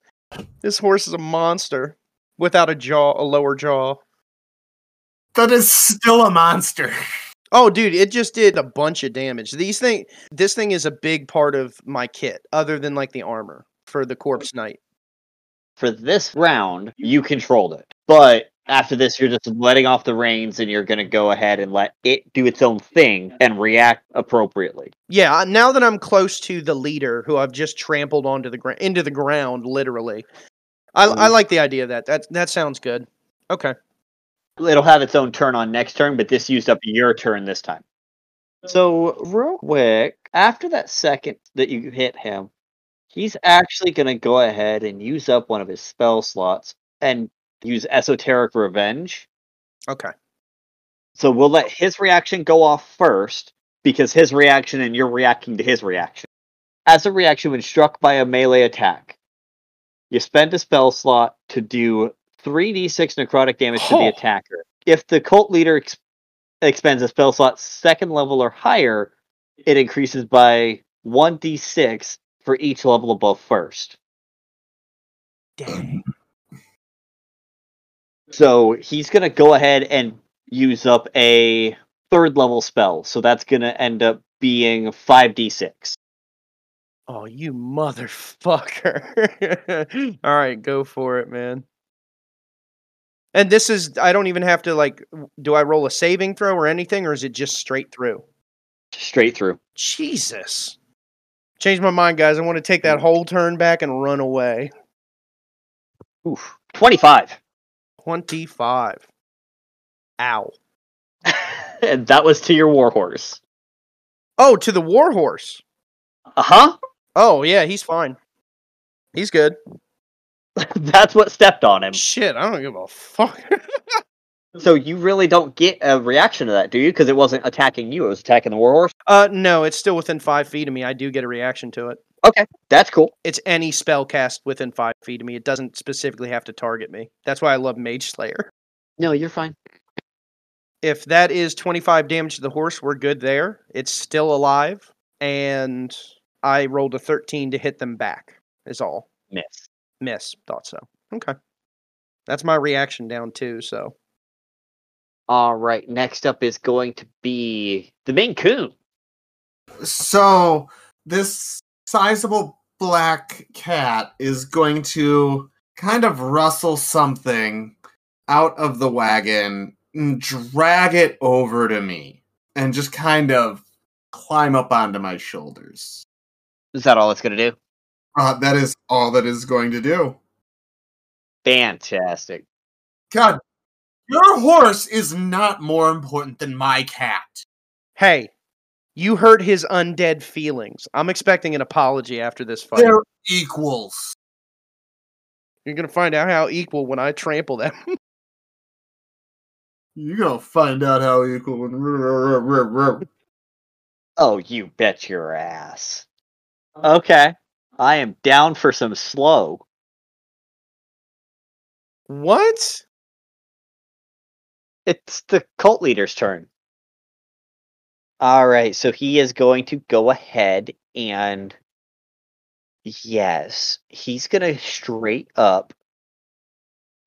This horse is a monster without a lower jaw. That is still a monster. Oh, dude, it just did a bunch of damage. This thing is a big part of my kit, other than, like, the armor for the Corpse Knight. For this round, you controlled it. But after this, you're just letting off the reins, and you're going to go ahead and let it do its own thing and react appropriately. Yeah, now that I'm close to the leader, who I've just trampled onto the into the ground, literally. I like the idea of that. That sounds good. Okay. It'll have its own turn on next turn, but this used up your turn this time. So, real quick, after that second that you hit him, he's actually going to go ahead and use up one of his spell slots and use Esoteric Revenge. Okay. So we'll let his reaction go off first, because his reaction and you're reacting to his reaction. As a reaction when struck by a melee attack, you spend a spell slot to do 3d6 necrotic damage to the attacker. If the cult leader expends a spell slot 2nd level or higher, it increases by 1d6 for each level above 1st. Dang. So he's going to go ahead and use up a 3rd level spell. So that's going to end up being 5d6. Oh, you motherfucker. All right, go for it, man. And this is, I don't even have to, like, do I roll a saving throw or anything, or is it just straight through? Straight through. Jesus. Changed my mind, guys. I want to take that whole turn back and run away. Oof. 25. 25. Ow. And that was to your warhorse. Oh, to the warhorse? Uh-huh. Oh, yeah, he's fine. He's good. That's what stepped on him. Shit, I don't give a fuck. So you really don't get a reaction to that, do you? Because it wasn't attacking you, it was attacking the warhorse? No, it's still within 5 feet of me. I do get a reaction to it. Okay, that's cool. It's any spell cast within 5 feet of me. It doesn't specifically have to target me. That's why I love Mage Slayer. No, you're fine. If that is 25 damage to the horse, we're good there. It's still alive, and I rolled a 13 to hit them back, is all. Miss. Thought so. Okay. That's my reaction down too, so. Alright, next up is going to be the Maine Coon. So, this sizable black cat is going to kind of rustle something out of the wagon and drag it over to me and just kind of climb up onto my shoulders. Is that all it's going to do? That is all that is going to do. Fantastic. God, your horse is not more important than my cat. Hey, you hurt his undead feelings. I'm expecting an apology after this fight. They're equals. You're going to find out how equal when I trample them. You're going to find out how equal when... Oh, you bet your ass. Okay. I am down for some slow. What? It's the cult leader's turn. All right, so he is going to go ahead and... Yes, he's going to straight up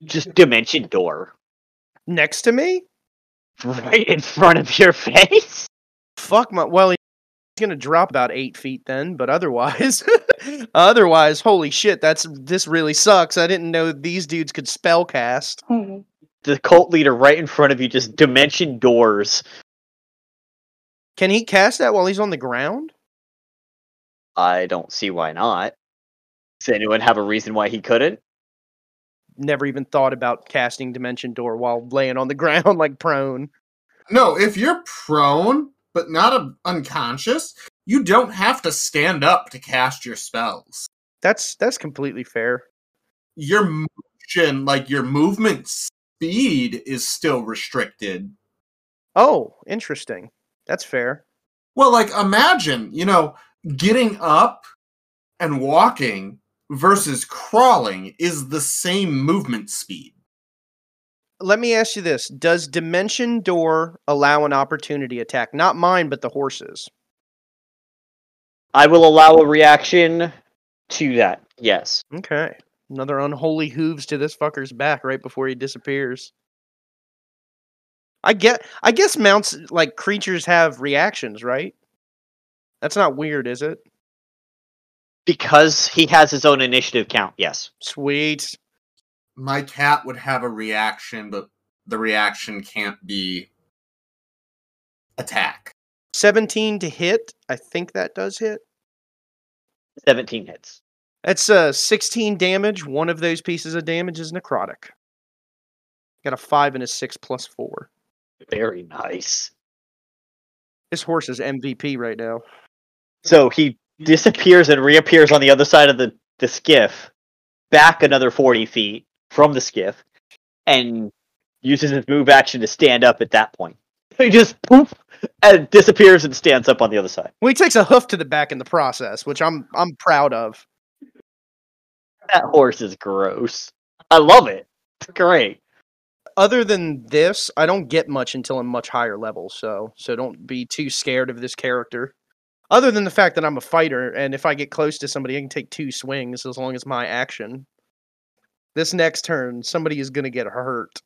just Dimension Door. Next to me? Right in front of your face? Fuck my... Well, he's going to drop about 8 feet then, but otherwise... Otherwise, holy shit, this really sucks. I didn't know these dudes could spell cast. The cult leader right in front of you just Dimension Doors. Can he cast that while he's on the ground? I don't see why not. Does anyone have a reason why he couldn't? Never even thought about casting Dimension Door while laying on the ground like prone. No, if you're prone, but not unconscious, you don't have to stand up to cast your spells. That's completely fair. Your motion, like your movement speed is still restricted. Oh, interesting. That's fair. Well, like, imagine, you know, getting up and walking versus crawling is the same movement speed. Let me ask you this. Does Dimension Door allow an opportunity attack? Not mine, but the horse's. I will allow a reaction to that, yes. Okay. Another unholy hooves to this fucker's back right before he disappears. I guess mounts, like, creatures have reactions, right? That's not weird, is it? Because he has his own initiative count, yes. Sweet. My cat would have a reaction, but the reaction can't be attack. 17 to hit. I think that does hit. 17 hits. That's 16 damage. One of those pieces of damage is necrotic. Got a 5 and a 6 plus 4. Very nice. This horse is MVP right now. So he disappears and reappears on the other side of the skiff, back another 40 feet from the skiff, and uses his move action to stand up at that point. He just poof and disappears and stands up on the other side. Well, he takes a hoof to the back in the process, which I'm proud of. That horse is gross. I love it. It's great. Other than this, I don't get much until I'm much higher level, so don't be too scared of this character. Other than the fact that I'm a fighter, and if I get close to somebody, I can take 2 swings as long as my action. This next turn, somebody is going to get hurt,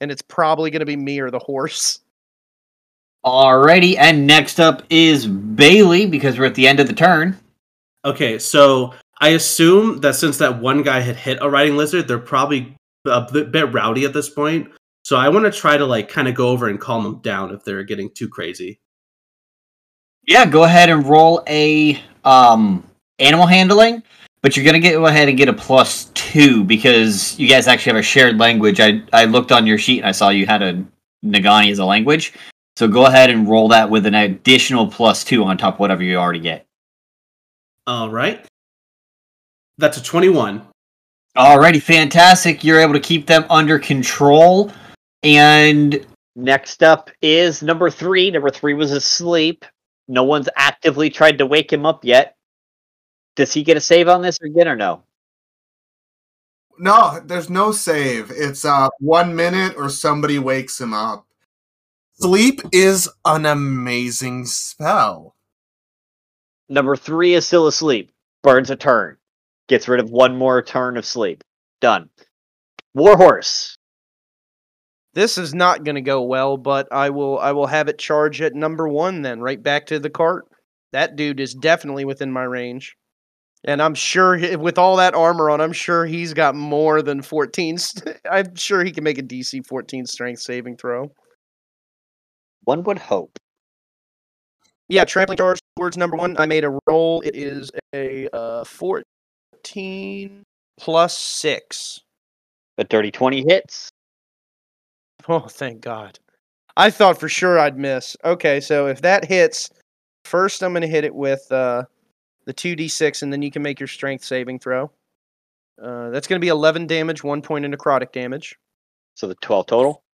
and it's probably going to be me or the horse. Alrighty, and next up is Bailey, because we're at the end of the turn. Okay, so I assume that since that one guy had hit a riding lizard, they're probably a bit rowdy at this point, so I want to try to like kind of go over and calm them down if they're getting too crazy. Yeah, go ahead and roll a animal handling, but you're gonna go ahead and get a +2 because you guys actually have a shared language. I looked on your sheet and I saw you had a Nagani as a language, so go ahead and roll that with an additional +2 on top of whatever you already get. All right, that's a 21. Alrighty, fantastic. You're able to keep them under control. And next up is number 3. Number 3 was asleep. No one's actively tried to wake him up yet. Does he get a save on this again or no? No, there's no save. It's 1 minute or somebody wakes him up. Sleep is an amazing spell. Number 3 is still asleep. Burns a turn. Gets rid of one more turn of sleep. Done. Warhorse. This is not going to go well, but I will have it charge at number 1 then, right back to the cart. That dude is definitely within my range. And I'm sure, with all that armor on, I'm sure he's got more than 14. I'm sure he can make a DC 14 strength saving throw. One would hope. Yeah, trampling charge towards number 1. I made a roll. It is a 14. 14 plus 6. A dirty 20 hits. Oh, thank God. I thought for sure I'd miss. Okay, so if that hits, first I'm going to hit it with the 2d6, and then you can make your strength saving throw. That's going to be 11 damage, 1 point of necrotic damage. So the 12 total?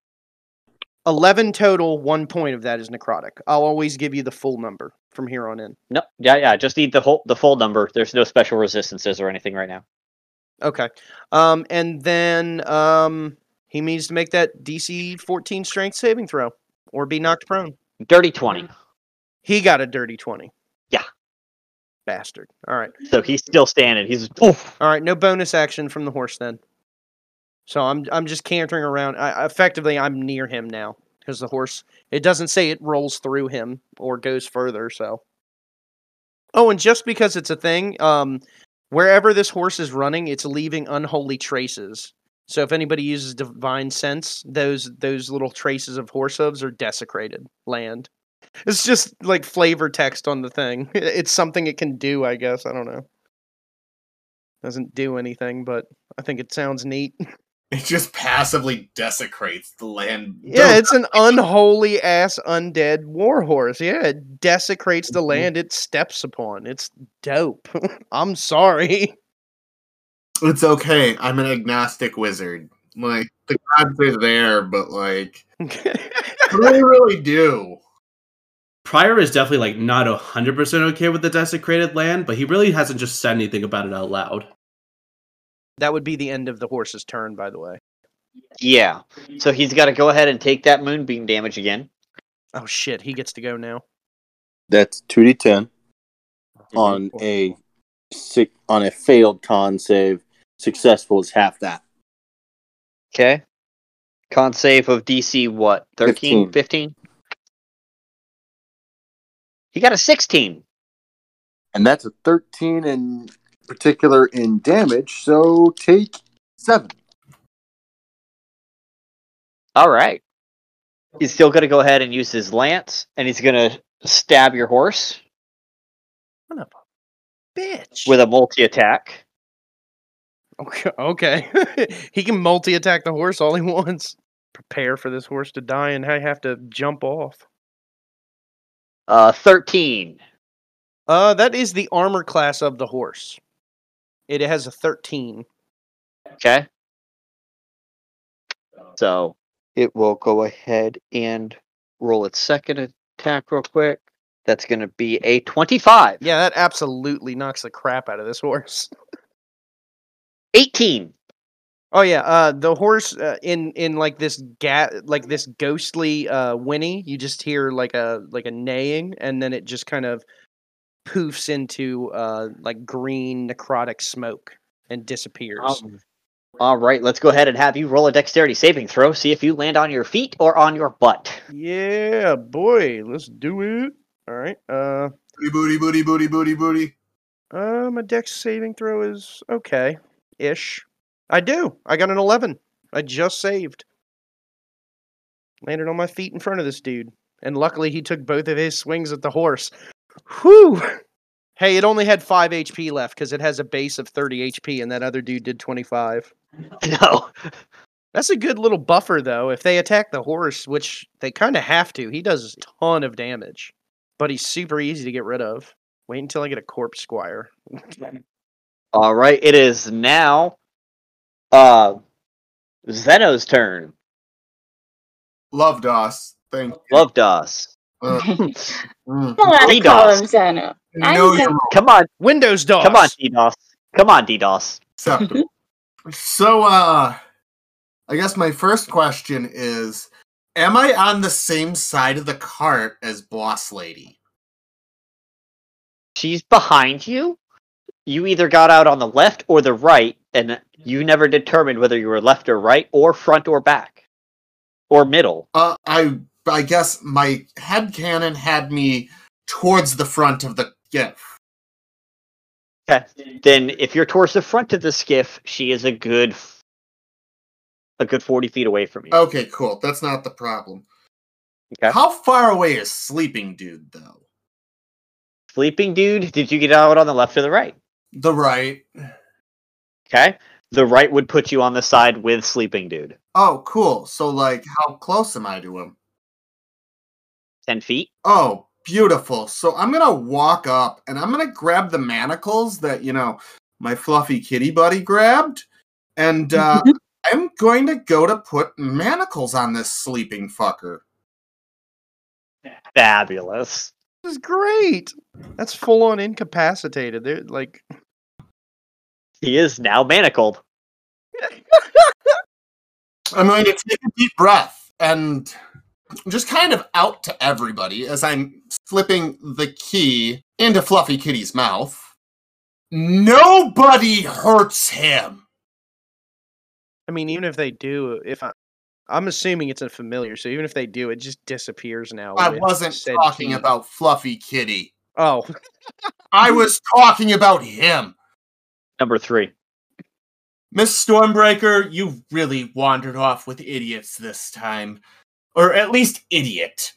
11 total, 1 point of that is necrotic. I'll always give you the full number from here on in. No, yeah, just need the full number. There's no special resistances or anything right now. Okay. And then he needs to make that DC 14 strength saving throw or be knocked prone. Dirty 20. He got a dirty 20. Yeah. Bastard. All right. So he's still standing. He's oof. All right, no bonus action from the horse then. So I'm just cantering around. Effectively, I'm near him now because the horse. It doesn't say it rolls through him or goes further. So. Oh, and just because it's a thing, wherever this horse is running, it's leaving unholy traces. So if anybody uses divine sense, those little traces of horse hooves are desecrated land. It's just like flavor text on the thing. It's something it can do, I guess. I don't know. Doesn't do anything, but I think it sounds neat. It just passively desecrates the land. Yeah, it's an unholy ass undead warhorse. Yeah, it desecrates the land it steps upon. It's dope. I'm sorry. It's okay. I'm an agnostic wizard. Like, the gods are there, but like, they really do. Prior is definitely like not 100% okay with the desecrated land, but he really hasn't just said anything about it out loud. That would be the end of the horse's turn, by the way. Yeah. So he's got to go ahead and take that moonbeam damage again. Oh, shit. He gets to go now. That's 2d10 on a failed con save. Successful is half that. Okay. Con save of DC, what? 13? 15? He got a 16. And that's a 13 and... particular in damage, so take 7. Alright. He's still going to go ahead and use his lance, and he's going to stab your horse. Son of a bitch. With a multi-attack. Okay. He can multi-attack the horse all he wants. Prepare for this horse to die, and I have to jump off. 13. That is the armor class of the horse. It has a 13. Okay. So it will go ahead and roll its second attack real quick. That's going to be a 25. Yeah, that absolutely knocks the crap out of this horse. 18. Oh yeah, the horse in like this ghostly whinny. You just hear like a neighing, and then it just kind of poofs into like green necrotic smoke and disappears. All right, let's go ahead and have you roll a dexterity saving throw. See if you land on your feet or on your butt. Yeah, boy, let's do it. All right. Booty. My dex saving throw is okay-ish. I got an 11. I just saved. Landed on my feet in front of this dude, and luckily he took both of his swings at the horse. Whew! Hey, it only had 5 HP left because it has a base of 30 HP, and that other dude did 25. No, that's a good little buffer though. If they attack the horse, which they kind of have to, he does a ton of damage, but he's super easy to get rid of. Wait until I get a corpse squire. All right, it is now Zeno's turn. Lovdos, thank you. Lovdos. DDoS. Come on, Windows DOS. Come on, DDoS. Come on, DDoS. So, I guess my first question is, am I on the same side of the cart as Boss Lady? She's behind you? You either got out on the left or the right, and you never determined whether you were left or right, or front or back, or middle. I guess my headcanon had me towards the front of the skiff. Okay. Then if you're towards the front of the skiff, she is a good 40 feet away from you. Okay, cool. That's not the problem. Okay. How far away is Sleeping Dude, though? Sleeping Dude, did you get out on the left or the right? The right. Okay. The right would put you on the side with Sleeping Dude. Oh, cool. So, like, how close am I to him? 10 feet. Oh, beautiful. So I'm going to walk up, and I'm going to grab the manacles that, you know, my fluffy kitty buddy grabbed. And I'm going to go to put manacles on this sleeping fucker. Fabulous. This is great. That's full-on incapacitated. They're like... He is now manacled. I'm going to take a deep breath and... just kind of out to everybody as I'm slipping the key into Fluffy Kitty's mouth. Nobody hurts him! I mean, even if they do, I'm assuming it's a familiar, so even if they do, it just disappears now. I wasn't talking about Fluffy Kitty. Oh. I was talking about him. Number 3. Miss Stormbreaker, you've really wandered off with idiots this time. Or at least idiot.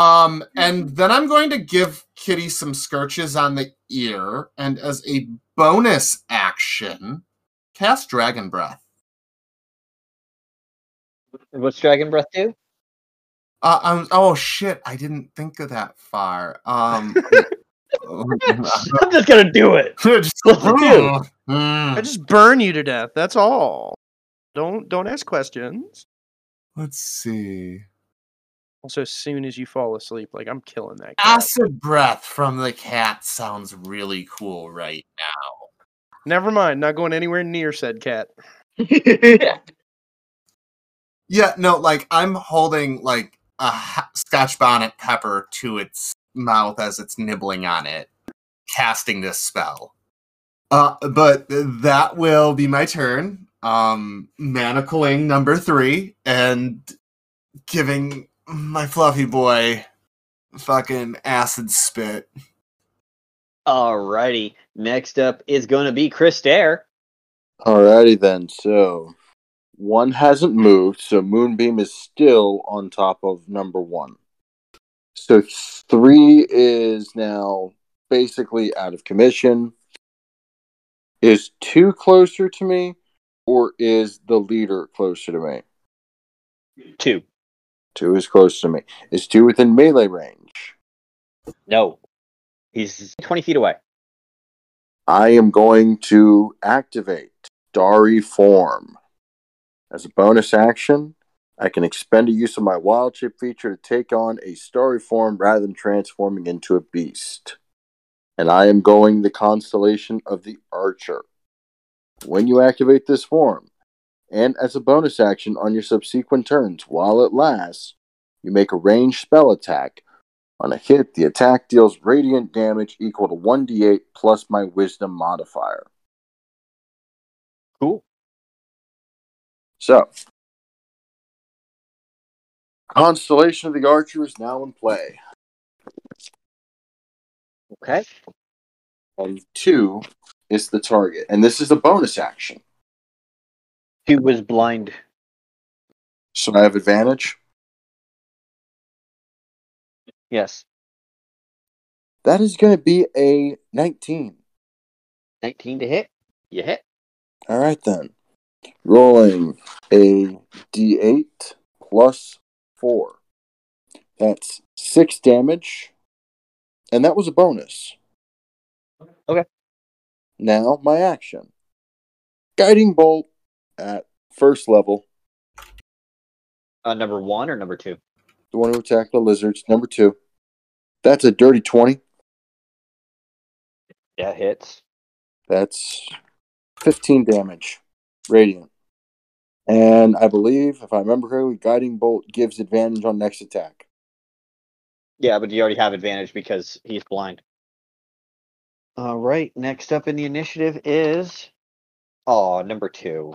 And then I'm going to give Kitty some scratches on the ear. And as a bonus action, action, cast Dragon Breath. What's Dragon Breath do? Oh shit! I didn't think of that far. I'm just gonna do it. I just burn you to death. That's all. Don't ask questions. Let's see. Also, as soon as you fall asleep, like, I'm killing that cat. Acid breath from the cat sounds really cool right now. Never mind. Not going anywhere near said cat. Yeah, no, like, I'm holding, like, a Scotch bonnet pepper to its mouth as it's nibbling on it, casting this spell. But that will be my turn. Manacling number 3 and giving my fluffy boy fucking acid spit. Alrighty. Next up is going to be Christair. Alrighty then. So one hasn't moved, so Moonbeam is still on top of number 1. So 3 is now basically out of commission. Is 2 closer to me, or is the leader closer to me? 2. 2 is close to me. Is 2 within melee range? No. He's 20 feet away. I am going to activate Starry Form. As a bonus action, I can expend a use of my Wild Shape feature to take on a Starry Form rather than transforming into a beast. And I am going the Constellation of the Archer. When you activate this form, and as a bonus action on your subsequent turns, while it lasts, you make a ranged spell attack. On a hit, the attack deals radiant damage equal to 1d8 plus my wisdom modifier. Cool. So, Constellation of the Archer is now in play. Okay. And 2 is the target. And this is a bonus action. He was blind. So I have advantage? Yes. That is going to be a 19. 19 to hit? You hit. Alright then. Rolling a d8 plus 4. That's 6 damage. And that was a bonus. Okay. Now my action. Guiding Bolt. At first level. Number 1 or number 2? The one who attacked the lizards. Number 2. That's a dirty 20. Yeah, hits. That's 15 damage. Radiant. And I believe, if I remember correctly, Guiding Bolt gives advantage on next attack. Yeah, but you already have advantage because he's blind. Alright, next up in the initiative is... Oh, number 2.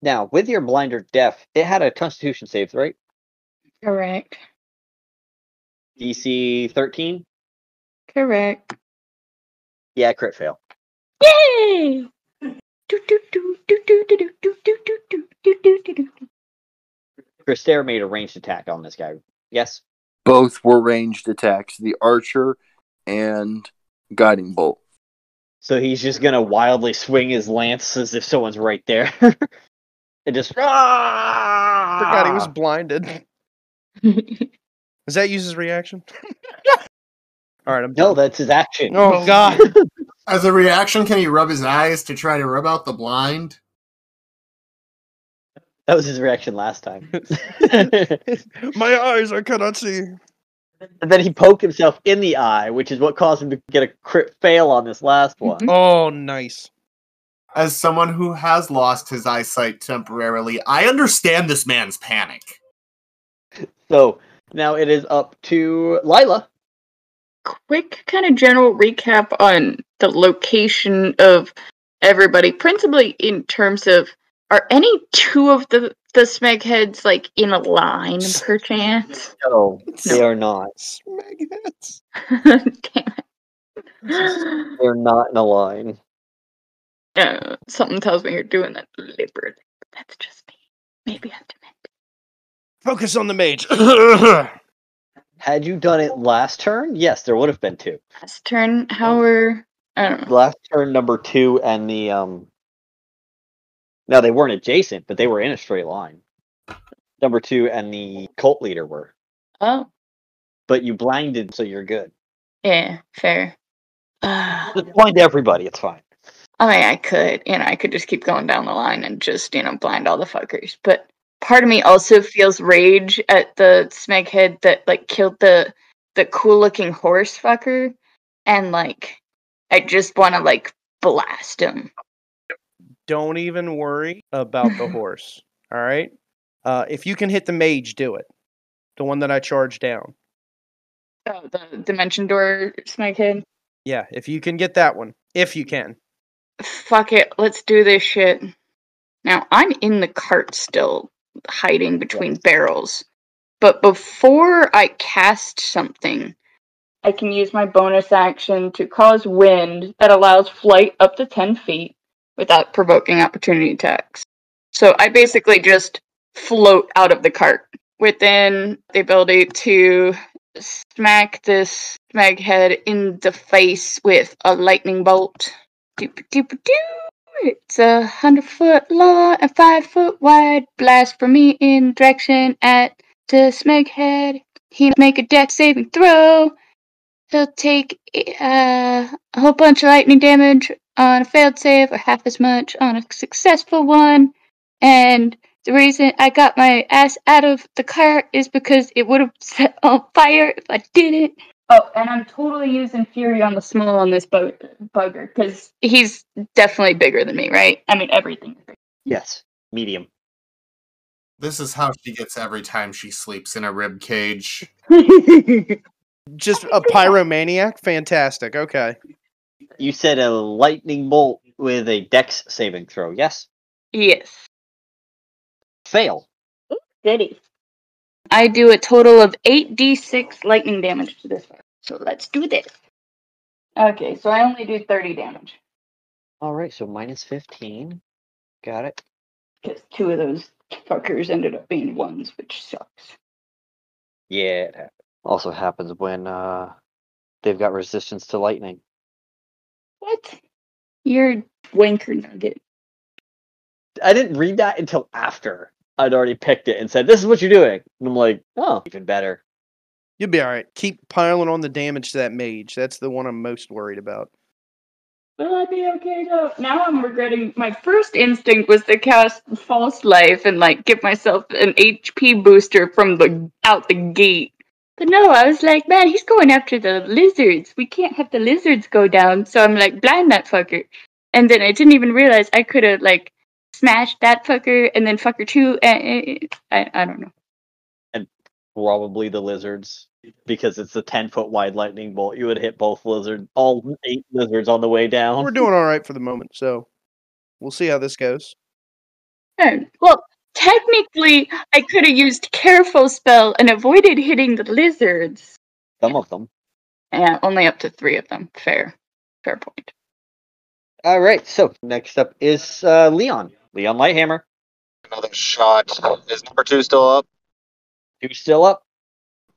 Now, with your blind or deaf, it had a Constitution save, right? Correct. DC 13? Correct. Yeah, crit fail. Yay! Christair made a ranged attack on this guy. Yes? Both were ranged attacks. The Archer and Guiding Bolt. So he's just going to wildly swing his lance as if someone's right there. It just... Ah! Forgot he was blinded. Does that use his reaction? All right, I'm done. No, that's his action. Oh, God. As a reaction, can he rub his eyes to try to rub out the blind? That was his reaction last time. My eyes, I cannot see. And then he poked himself in the eye, which is what caused him to get a crit fail on this last one. Oh, nice. As someone who has lost his eyesight temporarily, I understand this man's panic. So, now it is up to Lila. Quick kind of general recap on the location of everybody, principally in terms of, are any two of the smegheads, like, in a line, perchance? No, they are not. Smegheads? Damn it. They're not in a line. Something tells me you're doing that deliberately. That's just me. Maybe I'm demented. Focus on the mage. Had you done it last turn, yes, there would have been 2. Last turn, how were I don't know. Last turn number two and the no, they weren't adjacent, but they were in a straight line. Number two and the cult leader were. Oh. But you blinded, so you're good. Yeah, fair. Just blind everybody, it's fine. I mean, I could, you know, I could just keep going down the line and just, you know, blind all the fuckers. But part of me also feels rage at the smeghead that, like, killed the cool-looking horse fucker. And, like, I just want to, like, blast him. Don't even worry about the horse, all right? If you can hit the mage, do it. The one that I charged down. Oh, the Dimension Door smeghead? Yeah, if you can get that one. If you can. Fuck it, let's do this shit. Now, I'm in the cart still, hiding between barrels. But before I cast something, I can use my bonus action to cause wind that allows flight up to 10 feet without provoking opportunity attacks. So I basically just float out of the cart within the ability to smack this smeghead in the face with a lightning bolt. It's 100 foot long and 5 foot wide. Blast for me in direction at the smeghead. He make a dex saving throw. He'll take a whole bunch of lightning damage on a failed save, or half as much on a successful one. And the reason I got my ass out of the cart is because it would have set on fire if I didn't. Oh, and I'm totally using Fury on the small on this bugger, because he's definitely bigger than me, right? I mean, everything is bigger. Yes, medium. This is how she gets every time she sleeps in a rib cage. Just a pyromaniac? Fantastic, okay. You said a lightning bolt with a dex saving throw, yes? Yes. Fail. Ooh, goody. I do a total of 8d6 lightning damage to this one. So let's do this. Okay, so I only do 30 damage. Alright, so minus 15. Got it. Because two of those fuckers ended up being ones, which sucks. Yeah, it happens. Also happens when they've got resistance to lightning. What? You're a wanker nugget. I didn't read that until after. I'd already picked it and said, this is what you're doing. And I'm like, oh, even better. You'll be all right. Keep piling on the damage to that mage. That's the one I'm most worried about. Will I be okay, though? Now I'm regretting. My first instinct was to cast False Life and, like, give myself an HP booster from the out the gate. But no, I was like, man, he's going after the lizards. We can't have the lizards go down. So I'm like, blind that fucker. And then I didn't even realize I could have, like, smash that fucker, and then fucker two, and I don't know. And probably the lizards, because it's a 10-foot wide lightning bolt. You would hit both lizards, all 8 lizards on the way down. We're doing all right for the moment, so we'll see how this goes. Well, technically, I could have used Careful Spell and avoided hitting the lizards. Some of them. Yeah, only up to 3 of them. Fair. Fair point. All right, so next up is Leon. Leon Lighthammer. Another shot. Is number 2 still up? 2 still up.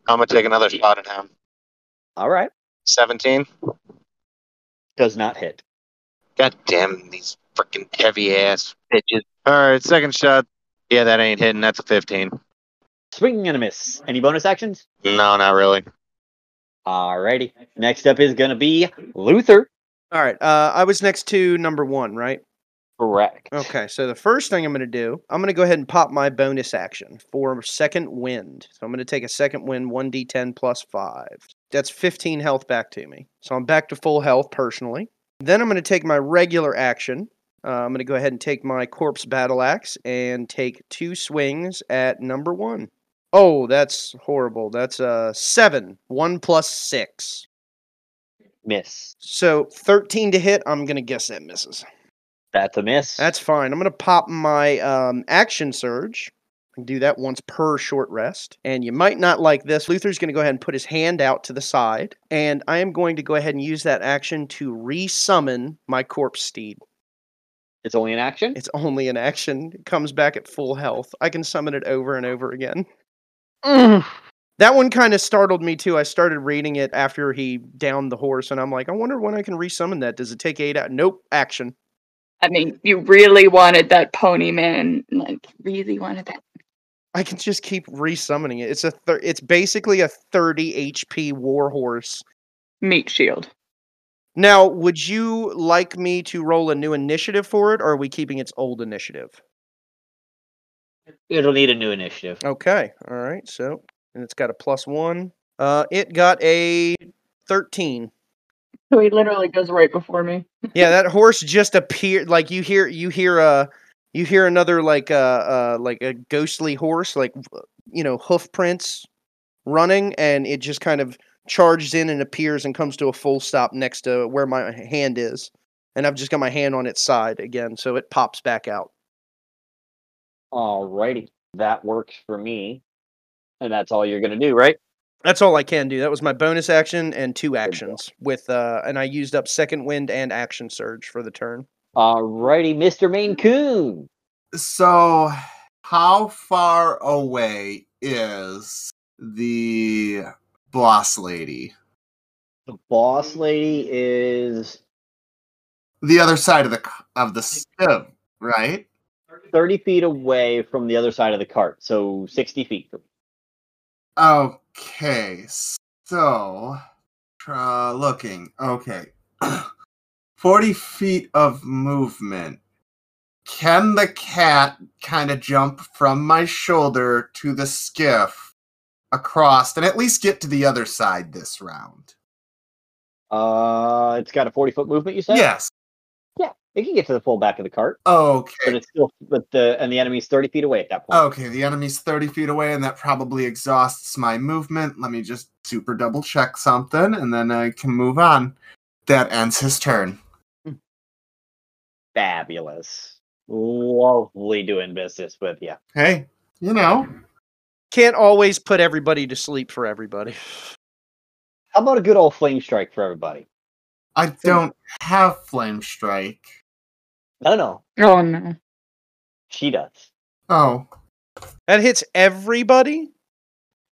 I'm going to take another shot at him. All right. 17. Does not hit. God damn these freaking heavy-ass bitches. All right, second shot. Yeah, that ain't hitting. That's a 15. Swing and a miss. Any bonus actions? No, not really. All righty. Next up is going to be Luther. All right. I was next to number 1, right? Correct. Okay, so the first thing I'm going to do, I'm going to go ahead and pop my bonus action for Second Wind. So I'm going to take a Second Wind, 1d10 plus 5. That's 15 health back to me. So I'm back to full health personally. Then I'm going to take my regular action. I'm going to go ahead and take my Corpse Battle Axe and take 2 swings at number 1. Oh, that's horrible. That's 7. 1 plus 6. Miss. So 13 to hit, I'm going to guess that misses. That's a miss. That's fine. I'm going to pop my Action Surge. I can do that once per short rest. And you might not like this. Luther's going to go ahead and put his hand out to the side. And I am going to go ahead and use that action to resummon my Corpse Steed. It's only an action? It's only an action. It comes back at full health. I can summon it over and over again. That one kind of startled me, too. I started reading it after he downed the horse, and I'm like, I wonder when I can resummon that. Does it take 8 hours? Nope. Action. I mean, you really wanted that pony, man. Like, really wanted that. I can just keep resummoning it. It's a it's basically a 30 HP warhorse. Meat shield. Now, would you like me to roll a new initiative for it, or are we keeping its old initiative? It'll need a new initiative. Okay. All right. So, and it's got a +1. It got a 13. So he literally goes right before me. Yeah, that horse just appeared. Like you hear another like a ghostly horse, like, you know, hoof prints running, and it just kind of charges in and appears and comes to a full stop next to where my hand is, and I've just got my hand on its side again, so it pops back out. Alrighty, that works for me, and that's all you're gonna do, right? That's all I can do. That was my bonus action and 2 actions with, and I used up Second Wind and Action Surge for the turn. Alrighty, Mr. Maine Coon. So, how far away is the boss lady? The boss lady is the other side of the sieve, right? 30 feet away from the other side of the cart, so 60 feet. Okay, so looking. Okay, 40 feet of movement. Can the cat kind of jump from my shoulder to the skiff across and at least get to the other side this round? It's got a 40-foot movement, you said? Yes. Yeah, it can get to the full back of the cart. Okay. But it's still, and the enemy's 30 feet away at that point. Okay, the enemy's 30 feet away, and that probably exhausts my movement. Let me just super double check something, and then I can move on. That ends his turn. Fabulous. Lovely doing business with you. Hey, you know. Can't always put everybody to sleep for everybody. How about a good old flame strike for everybody? I don't have Flame Strike. No. Oh, no. She does. Oh. That hits everybody?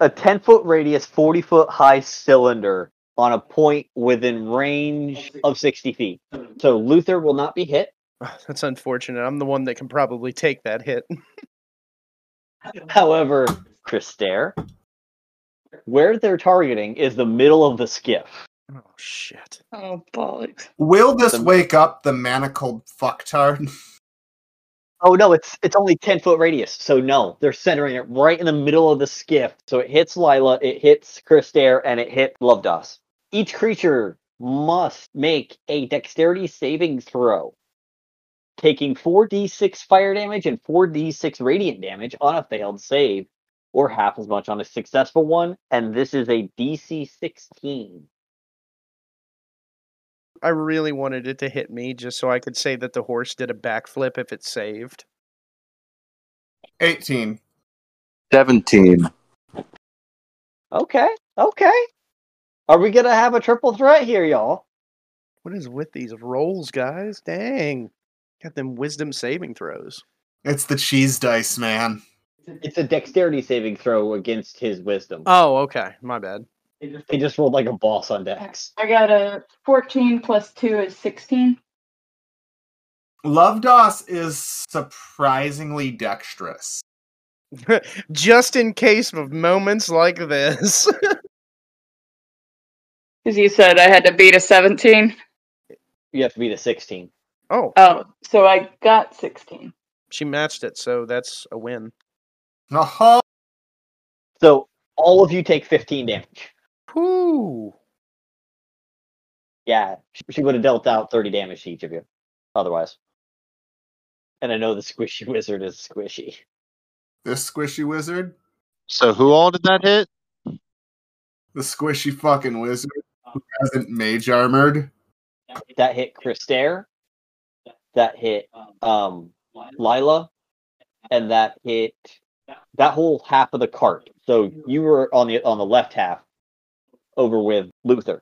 A 10-foot radius, 40-foot high cylinder on a point within range of 60 feet. So Luther will not be hit. Oh, that's unfortunate. I'm the one that can probably take that hit. However, Christair, where they're targeting is the middle of the skiff. Oh, shit. Oh, bollocks. Will this wake up the manacled fucktard? Oh, no, it's only 10-foot radius, so no. They're centering it right in the middle of the skiff. So it hits Lila, it hits Christair, and it hits Lovdos. Each creature must make a dexterity saving throw, taking 4d6 fire damage and 4d6 radiant damage on a failed save, or half as much on a successful one, and this is a DC 16. I really wanted it to hit me just so I could say that the horse did a backflip if it saved. 18. 17. Okay, okay. Are we going to have a triple threat here, y'all? What is with these rolls, guys? Dang. Got them wisdom saving throws. It's the cheese dice, man. It's a dexterity saving throw against his wisdom. Oh, okay. My bad. They just rolled like a boss on dex. I got a 14 plus 2 is 16. Lovdos is surprisingly dexterous. Just in case of moments like this. Because you said I had to beat a 17? You have to beat a 16. Oh, so I got 16. She matched it, so that's a win. Uh-huh. So all of you take 15 damage. Ooh. Yeah, she would have dealt out 30 damage to each of you otherwise. And I know the squishy wizard is squishy. The squishy wizard? So who all did that hit? The squishy fucking wizard who hasn't mage armored. That hit Christair. That hit Lila. And that hit that whole half of the cart. So you were on the left half. Over with Luther.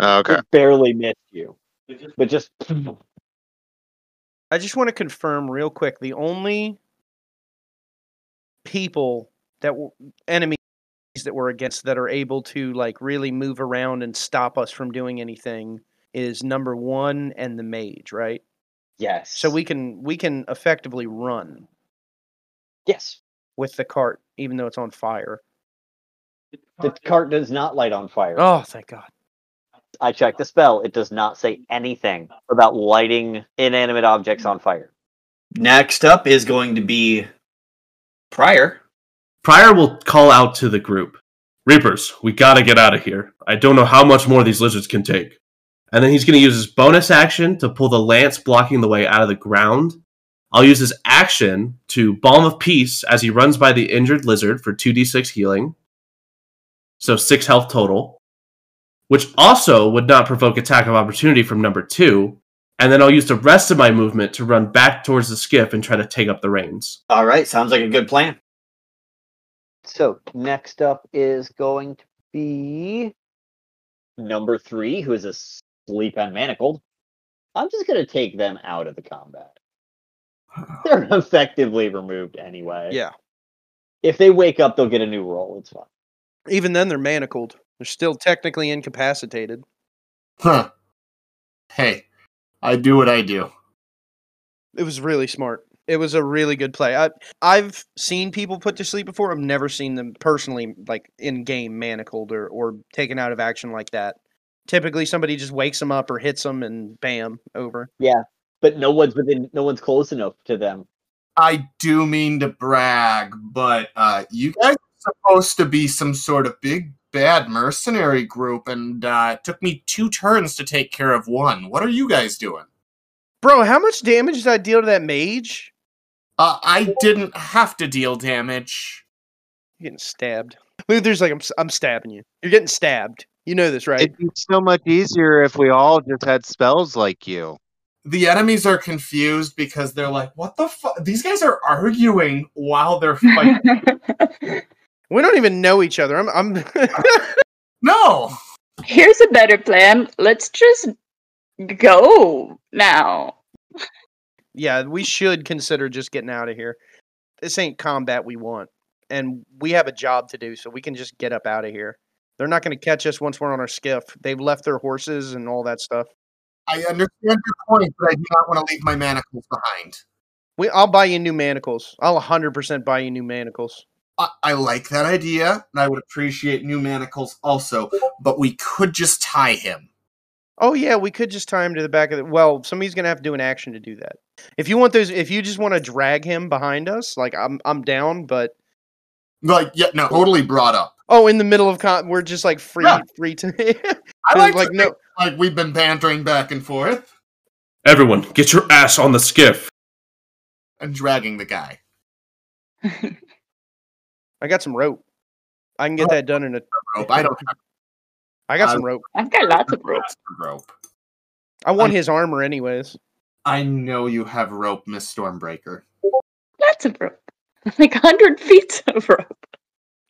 Okay. It barely missed you. But just... I just want to confirm real quick. The only people that... Enemies enemies that we're against that are able to like really move around and stop us from doing anything is number one and the mage, right? Yes. So we can effectively run. Yes. With the cart, even though it's on fire. The cart does not light on fire. Oh, thank God. I checked the spell. It does not say anything about lighting inanimate objects on fire. Next up is going to be Prior. Prior will call out to the group. Reapers, we gotta get out of here. I don't know how much more these lizards can take. And then he's going to use his bonus action to pull the lance blocking the way out of the ground. I'll use his action to Balm of Peace as he runs by the injured lizard for 2d6 healing. So 6 health total. Which also would not provoke attack of opportunity from number 2. And then I'll use the rest of my movement to run back towards the skiff and try to take up the reins. All right, sounds like a good plan. So next up is going to be number 3, who is asleep and manacled. I'm just going to take them out of the combat. They're effectively removed anyway. Yeah. If they wake up, they'll get a new roll. It's fine. Even then, they're manacled. They're still technically incapacitated. Huh. Hey, I do what I do. It was really smart. It was a really good play. I've seen people put to sleep before. I've never seen them personally, like, in-game manacled or taken out of action like that. Typically, somebody just wakes them up or hits them and bam, over. Yeah, but no one's close enough to them. I do mean to brag, but you guys are supposed to be some sort of big, bad mercenary group, and it took me 2 turns to take care of one. What are you guys doing? Bro, how much damage did I deal to that mage? I didn't have to deal damage. You're getting stabbed. Luther's like, I'm stabbing you. You're getting stabbed. You know this, right? It'd be so much easier if we all just had spells like you. The enemies are confused because they're like, what the fuck? These guys are arguing while they're fighting. We don't even know each other. I'm No! Here's a better plan. Let's just go now. Yeah, we should consider just getting out of here. This ain't combat we want. And we have a job to do, so we can just get up out of here. They're not going to catch us once we're on our skiff. They've left their horses and all that stuff. I understand your point, but I do not want to leave my manacles behind. I'll buy you new manacles. I'll 100% buy you new manacles. I like that idea, and I would appreciate new manacles also, but we could just tie him. Oh, yeah, we could just tie him to the back of the... Well, somebody's going to have to do an action to do that. If you just want to drag him behind us, like, I'm down, but... Like, yeah, no, totally brought up. Oh, in the middle of we're just like free to. I like to think, like we've been bantering back and forth. Everyone, get your ass on the skiff. I'm dragging the guy. I got some rope. I can get that done in a rope. I don't. I got some rope. I've got lots of rope. I want his armor, anyways. I know you have rope, Miss Stormbreaker. Lots of rope. Like 100 feet of rope.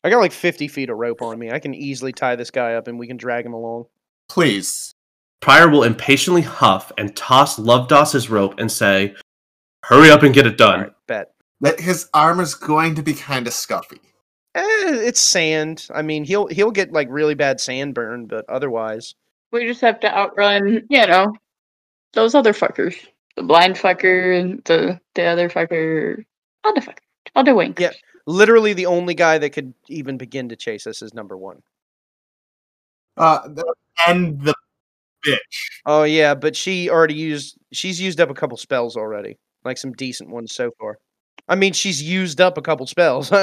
I got like 50 feet of rope on me. I can easily tie this guy up and we can drag him along. Please. Prior will impatiently huff and toss Lovdos's rope and say, hurry up and get it done. Right, bet. That his armor's going to be kind of scuffy. It's sand. I mean, he'll get like really bad sunburn, but otherwise. We just have to outrun, you know, those other fuckers. The blind fucker and the other fucker. Other fucker. Other wing. Yeah, literally the only guy that could even begin to chase us is number 1. And the bitch. Oh yeah, but she's used up a couple spells already. Like some decent ones so far. I mean, she's used up a couple spells.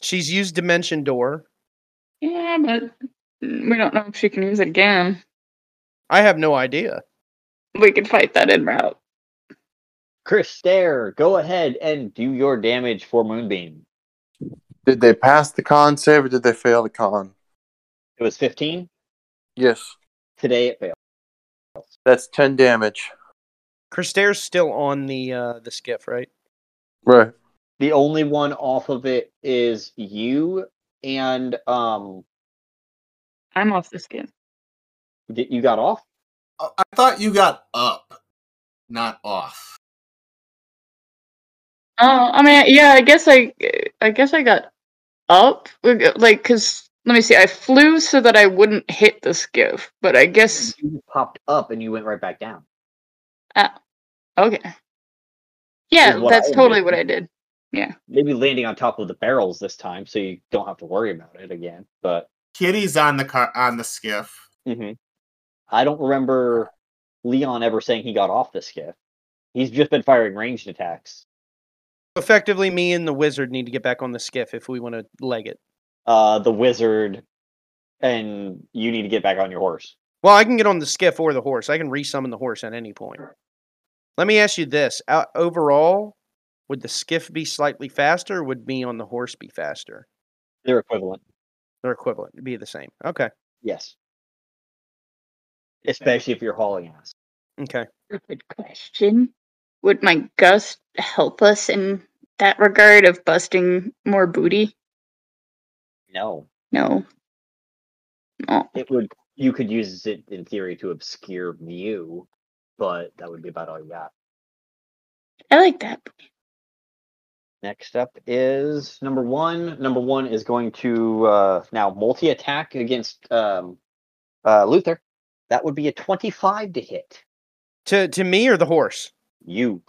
She's used Dimension Door. Yeah, but we don't know if she can use it again. I have no idea. We can fight that en route. Christair, go ahead and do your damage for Moonbeam. Did they pass the con save or did they fail the con? It was 15? Yes. Today it failed. That's 10 damage. Christair's still on the skiff, right? Right. The only one off of it is you and... I'm off the skiff. You got off? I thought you got up, not off. Oh, I mean, yeah, I guess I got up? Like, because, let me see, I flew so that I wouldn't hit the skiff, but I guess... You popped up and you went right back down. Oh, okay. Yeah, that's totally what I did. Yeah. Maybe landing on top of the barrels this time, so you don't have to worry about it again, but... Kitty's on the car, on the skiff. Mm-hmm. I don't remember Leon ever saying he got off the skiff. He's just been firing ranged attacks. Effectively, me and the wizard need to get back on the skiff if we want to leg it. The wizard and you need to get back on your horse. Well, I can get on the skiff or the horse. I can resummon the horse at any point. Let me ask you this. Overall, would the skiff be slightly faster or would me on the horse be faster? They're equivalent. They're equivalent. It'd be the same. Okay. Yes. Especially if you're hauling ass. Okay. Good question. Would my gust help us in that regard of busting more booty? No. No. No. It would. You could use it in theory to obscure Mew, but that would be about all you got. I like that. Next up is number one. Number one is going to now multi-attack against Luther. That would be a 25 to hit. To me or the horse? You.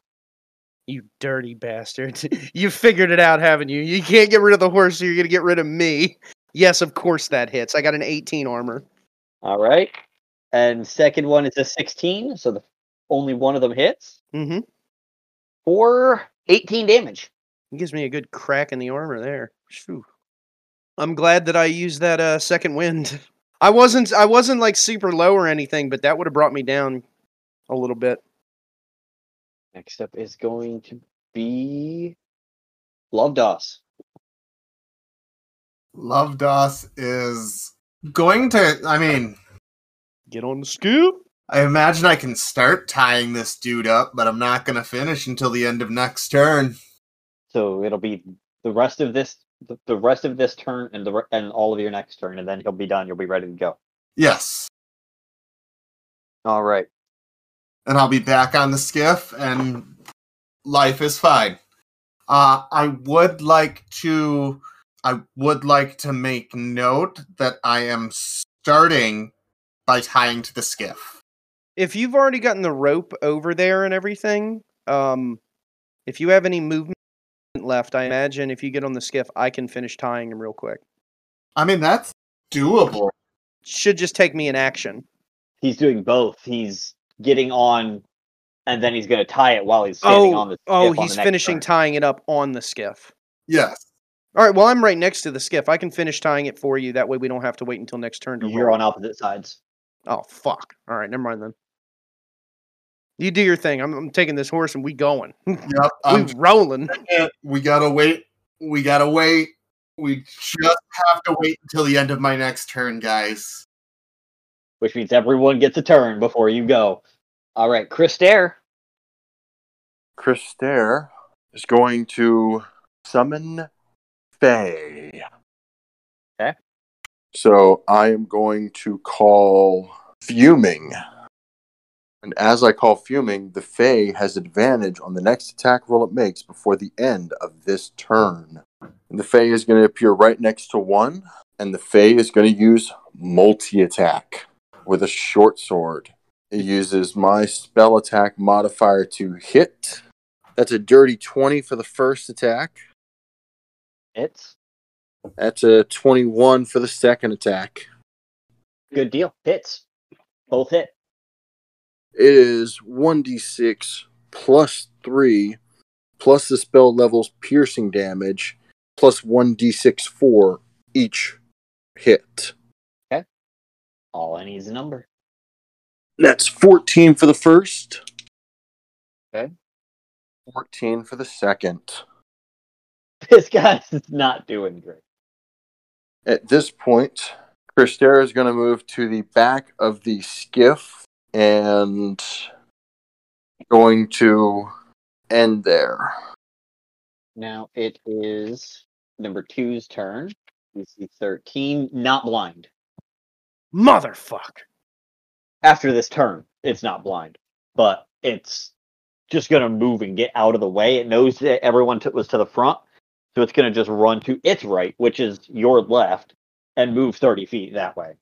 You dirty bastard. You figured it out, haven't you? You can't get rid of the horse, so you're going to get rid of me. Yes, of course that hits. I got an 18 armor. All right. And second one is a 16, so only one of them hits. Mm-hmm. Or 18 damage. It gives me a good crack in the armor there. Whew. I'm glad that I used that second wind. I wasn't like super low or anything, but that would have brought me down a little bit. Next up is going to be Lovdos. Lovdos is going to, I mean... Get on the scoop. I imagine I can start tying this dude up, but I'm not going to finish until the end of next turn. So it'll be the rest of this turn and all of your next turn, and then he'll be done. You'll be ready to go. Yes. All right. And I'll be back on the skiff, and life is fine. I would like to make note that I am starting by tying to the skiff. If you've already gotten the rope over there and everything, if you have any movement left, I imagine if you get on the skiff, I can finish tying him real quick. I mean, that's doable. Should just take me an action. He's doing both. He's getting on, and then he's going to tie it while he's standing on the skiff. Oh, he's finishing tying it up on the skiff. Yes. All right, well, I'm right next to the skiff. I can finish tying it for you. That way we don't have to wait until next turn to roll. You're on opposite sides. Oh, fuck. All right, never mind then. You do your thing. I'm taking this horse, and we going. Yep, we rolling. We got to wait. We got to wait. We just have to wait until the end of my next turn, guys. Which means everyone gets a turn before you go. All right, Christair. Christair is going to summon Faye. Okay. So I am going to call Fuming. And as I call Fuming, the Fae has advantage on the next attack roll it makes before the end of this turn. And the Fae is going to appear right next to one, and the Fae is going to use multi-attack with a short sword. It uses my spell attack modifier to hit. That's a dirty 20 for the first attack. Hits. That's a 21 for the second attack. Good deal. Hits. Both hit. It is 1d6 plus 3 plus the spell level's piercing damage plus 1d6 for each hit. Okay. All I need is a number. That's 14 for the first. Okay. 14 for the second. This guy's not doing great. At this point, Christair is going to move to the back of the skiff and going to end there. Now it is number two's turn. You see 13, not blind. Motherfuck! After this turn, it's not blind, but it's just going to move and get out of the way. It knows that everyone was to the front. So it's going to just run to its right, which is your left, and move 30 feet that way.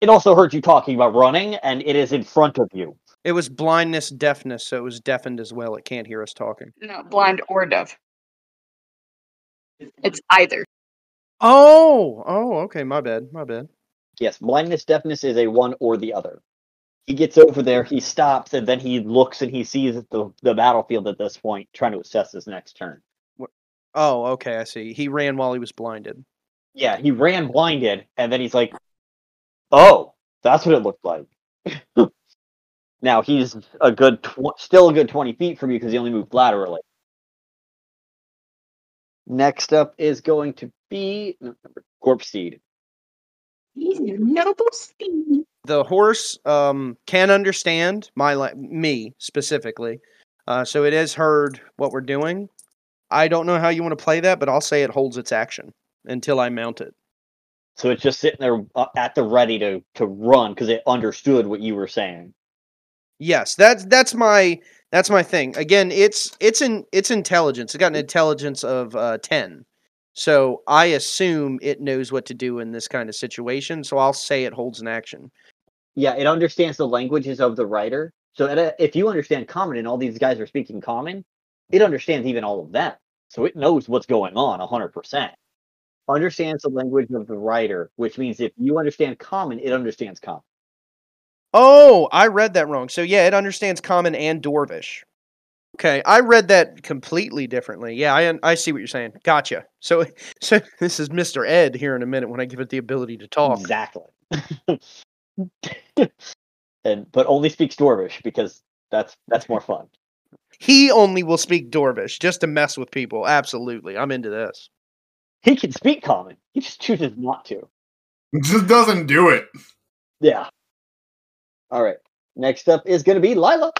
It also heard you talking about running, and it is in front of you. It was blindness-deafness, so it was deafened as well. It can't hear us talking. No, blind or deaf. It's either. Oh, okay, my bad. Yes, blindness-deafness is a one or the other. He gets over there, he stops, and then he looks and he sees the battlefield at this point, trying to assess his next turn. Oh, okay, I see. He ran while he was blinded. Yeah, he ran blinded, and then he's like, oh, that's what it looked like. Now, he's still a good 20 feet from you because he only moved laterally. Next up is going to be Corpse Seed. He's a noble steed. The horse can understand me specifically, so it has heard what we're doing. I don't know how you want to play that, but I'll say it holds its action until I mount it. So it's just sitting there at the ready to run because it understood what you were saying. Yes, that's my thing. Again, it's intelligence. It got an intelligence of 10. So I assume it knows what to do in this kind of situation, so I'll say it holds an action. Yeah, it understands the languages of the writer. So if you understand common and all these guys are speaking common, it understands even all of them. So it knows what's going on 100%. Understands the language of the writer, which means if you understand common, it understands common. Oh, I read that wrong. So yeah, it understands common and Dwarvish. Okay, I read that completely differently. Yeah, I see what you're saying. Gotcha. So this is Mr. Ed here in a minute when I give it the ability to talk. Exactly. But only speaks Dwarvish because that's more fun. He only will speak Dwarvish just to mess with people. Absolutely. I'm into this. He can speak common. He just chooses not to. He just doesn't do it. Yeah. All right. Next up is going to be Lila.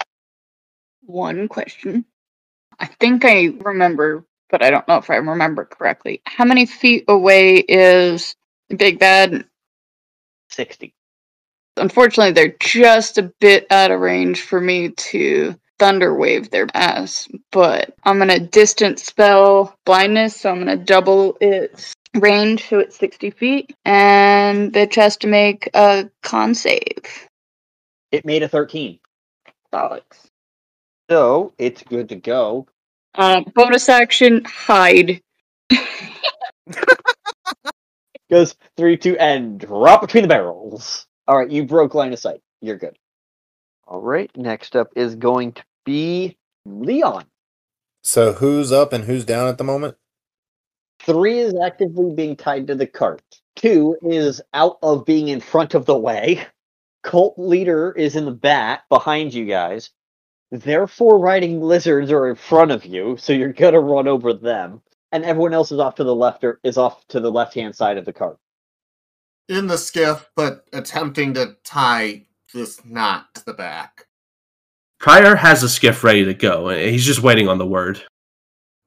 One question. I think I remember, but I don't know if I remember correctly. How many feet away is Big Bad? 60. Unfortunately, they're just a bit out of range for me to Thunderwave their ass, but I'm going to distance spell blindness, so I'm going to double its range, so it's 60 feet, and bitch has to make a con save. It made a 13. Bollocks. So, it's good to go. Bonus action, hide. Goes 3, 2, and drop between the barrels. Alright, you broke line of sight. You're good. Alright, next up is going to be Leon. So, who's up and who's down at the moment? 3 is actively being tied to the cart. 2 is out of being in front of the way. Cult leader is in the back, behind you guys. Their four-riding lizards are in front of you, so you're going to run over them. And everyone else is off to the left, or is off to the left-hand side of the cart. In the skiff, but attempting to tie this knot to the back. Prior has a skiff ready to go. He's just waiting on the word.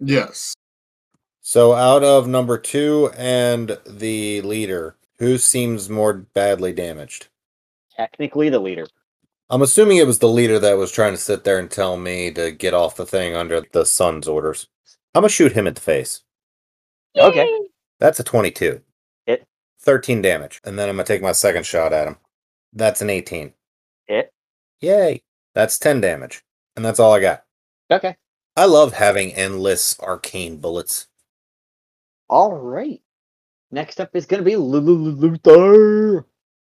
Yes. So out of number 2 and the leader, who seems more badly damaged? Technically the leader. I'm assuming it was the leader that was trying to sit there and tell me to get off the thing under the sun's orders. I'm going to shoot him in the face. Okay. That's a 22. 13 damage. And then I'm going to take my second shot at him. That's an 18. Yay. That's 10 damage. And that's all I got. Okay. I love having endless arcane bullets. All right. Next up is going to be Luther.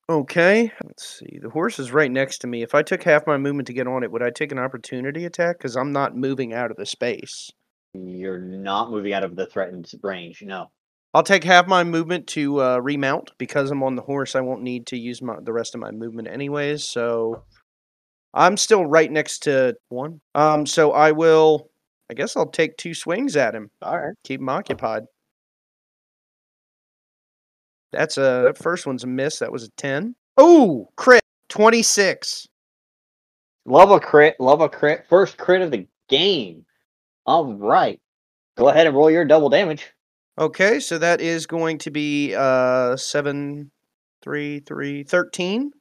Okay, let's see. The horse is right next to me. If I took half my movement to get on it, would I take an opportunity attack? Because I'm not moving out of the space. You're not moving out of the threatened range, no. I'll take half my movement to remount. Because I'm on the horse, I won't need to use the rest of my movement anyways. So I'm still right next to 1. So I'll take 2 swings at him. All right. Keep him occupied. That's that first one's a miss. That was a 10. Oh, crit. 26. Love a crit. First crit of the game. All right. Go ahead and roll your double damage. Okay, so that is going to be 13. 13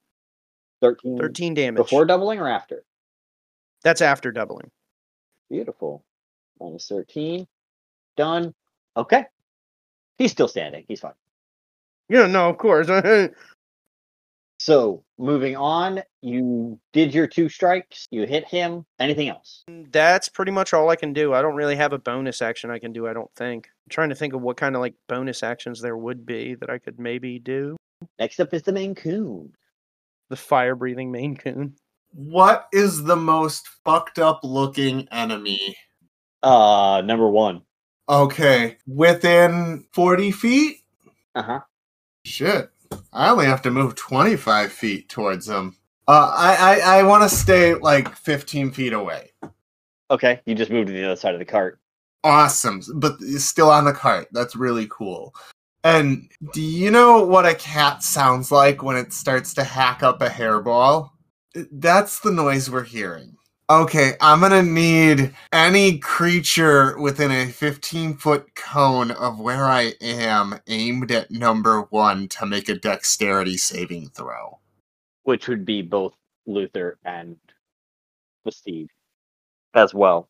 damage. Before doubling or after? That's after doubling. Beautiful. Minus 13. Done. Okay. He's still standing. He's fine. Yeah, no, of course. So, moving on, you did your two strikes, you hit him, anything else? That's pretty much all I can do. I don't really have a bonus action I can do, I don't think. I'm trying to think of what kind of, like, bonus actions there would be that I could maybe do. Next up is the Maine Coon. The fire-breathing Maine Coon. What is the most fucked-up-looking enemy? Number one. Okay. Within 40 feet? Uh-huh. Shit. I only have to move 25 feet towards him. I want to stay like 15 feet away. Okay, you just moved to the other side of the cart. Awesome, but it's still on the cart. That's really cool. And do you know what a cat sounds like when it starts to hack up a hairball? That's the noise we're hearing. Okay, I'm going to need any creature within a 15-foot cone of where I am aimed at number one to make a dexterity saving throw. Which would be both Luther and the Steed as well.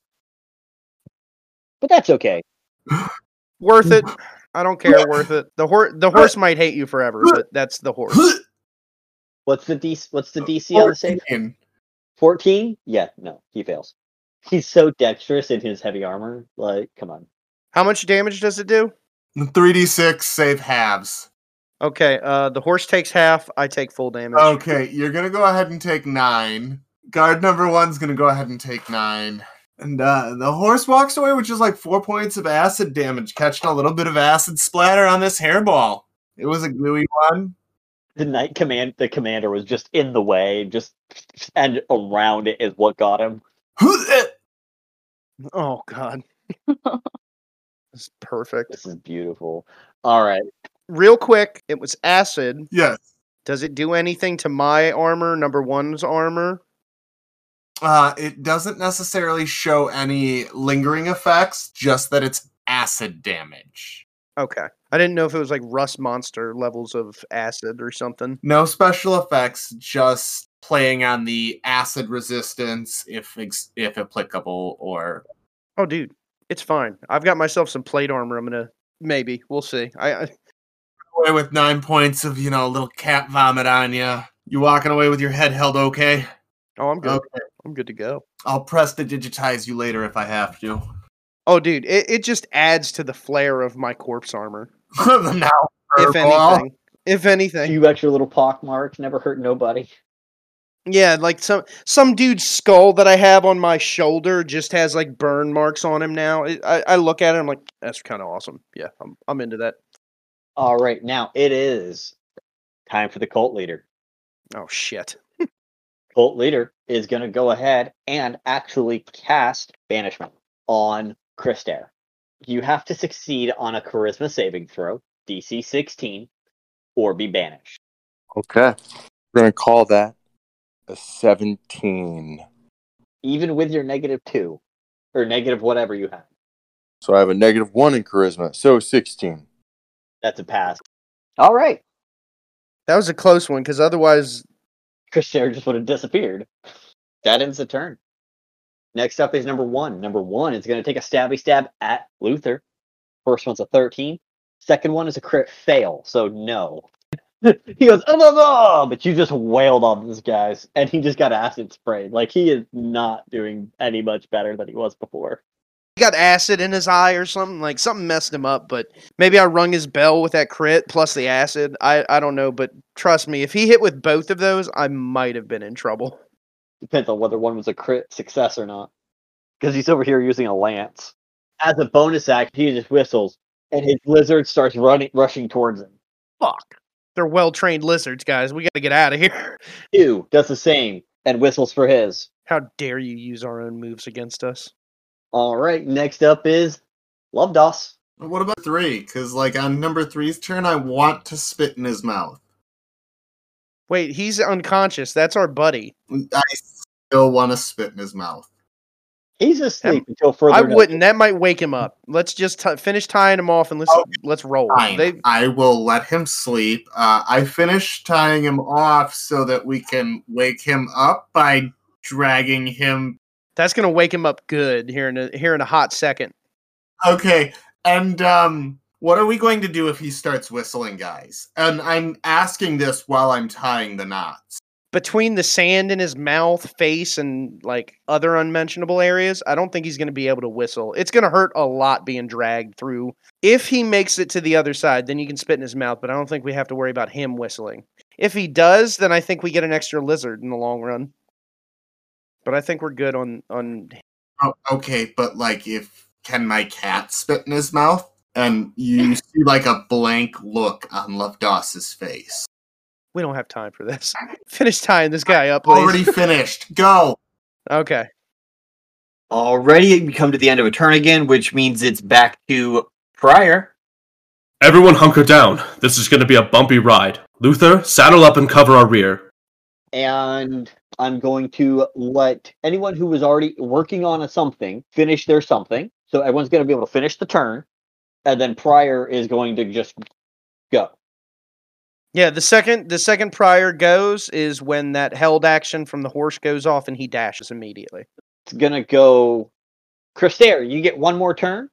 But that's okay. Worth it. I don't care, worth it. The horse might hate you forever, but that's the horse. What's the DC on the save? 14? Yeah, no, he fails. He's so dexterous in his heavy armor. Like, come on. How much damage does it do? 3d6, save halves. Okay, the horse takes half, I take full damage. Okay, you're going to go ahead and take 9. Guard number one's going to go ahead and take 9. And the horse walks away, which is like 4 points of acid damage, catching a little bit of acid splatter on this hairball. It was a gluey one. The knight command, the commander was just in the way, just and around it is what got him. Oh God, this is perfect. This is beautiful. All right, real quick, it was acid. Yes. Does it do anything to my armor? Number one's armor. It doesn't necessarily show any lingering effects. Just that it's acid damage. Okay. I didn't know if it was like Rust Monster levels of acid or something. No special effects, just playing on the acid resistance, if applicable, or... Oh, dude, it's fine. I've got myself some plate armor. I'm going to... Maybe. We'll see. I away with 9 points of, you know, little cat vomit on you. You walking away with your head held okay? Oh, I'm good. Okay. I'm good to go. I'll prestidigitize you later if I have to. Oh, dude, it just adds to the flare of my corpse armor. Now, if anything. You got your little pock mark, never hurt nobody. Yeah, like some dude's skull that I have on my shoulder just has like burn marks on him now. I look at it, I'm like, that's kind of awesome. Yeah, I'm into that. All right, now it is time for the cult leader. Oh, shit. Cult leader is going to go ahead and actually cast Banishment on Christair. You have to succeed on a charisma saving throw, DC 16, or be banished. Okay. We're going to call that a 17. Even with your -2, or negative whatever you have. So I have a -1 in charisma, so 16. That's a pass. All right. That was a close one, because otherwise... Christair just would have disappeared. That ends the turn. Next up is number one. Number one is going to take a stabby stab at Luther. First one's a 13. Second one is a crit fail, so no. He goes, oh, no, no! But you just wailed on this guy's, and he just got acid sprayed. Like, he is not doing any much better than he was before. He got acid in his eye or something. Like, something messed him up, but maybe I rung his bell with that crit plus the acid. I don't know, but trust me, if he hit with both of those, I might have been in trouble. Depends on whether one was a crit success or not. Because he's over here using a lance. As a bonus act, he just whistles, and his lizard starts rushing towards him. Fuck. They're well-trained lizards, guys. We gotta get out of here. Ew, does the same, and whistles for his. How dare you use our own moves against us. Alright, next up is Lovdos. What about 3? Because, like, on number 3's turn, I want to spit in his mouth. Wait, he's unconscious. That's our buddy. I still want to spit in his mouth. He's asleep until further notice. I wouldn't. That might wake him up. Let's just finish tying him off and let's roll. I will let him sleep. I finish tying him off so that we can wake him up by dragging him. That's going to wake him up good here in a hot second. Okay. And what are we going to do if he starts whistling, guys? And I'm asking this while I'm tying the knots. Between the sand in his mouth, face, and like other unmentionable areas, I don't think he's going to be able to whistle. It's going to hurt a lot being dragged through. If he makes it to the other side, then you can spit in his mouth, but I don't think we have to worry about him whistling. If he does, then I think we get an extra lizard in the long run. But I think we're good on... Oh, okay, but like, if... Can my cat spit in his mouth? And you see like a blank look on Lovdos's face. We don't have time for this. Finish tying this guy up, please. Already finished. Go! Okay. Already we come to the end of a turn again, which means it's back to Prior. Everyone hunker down. This is going to be a bumpy ride. Luther, saddle up and cover our rear. And I'm going to let anyone who was already working on a something finish their something. So everyone's going to be able to finish the turn. And then Prior is going to just go. Yeah, the second Prior goes is when that held action from the horse goes off and he dashes immediately. It's going to go... Christair, you get one more turn?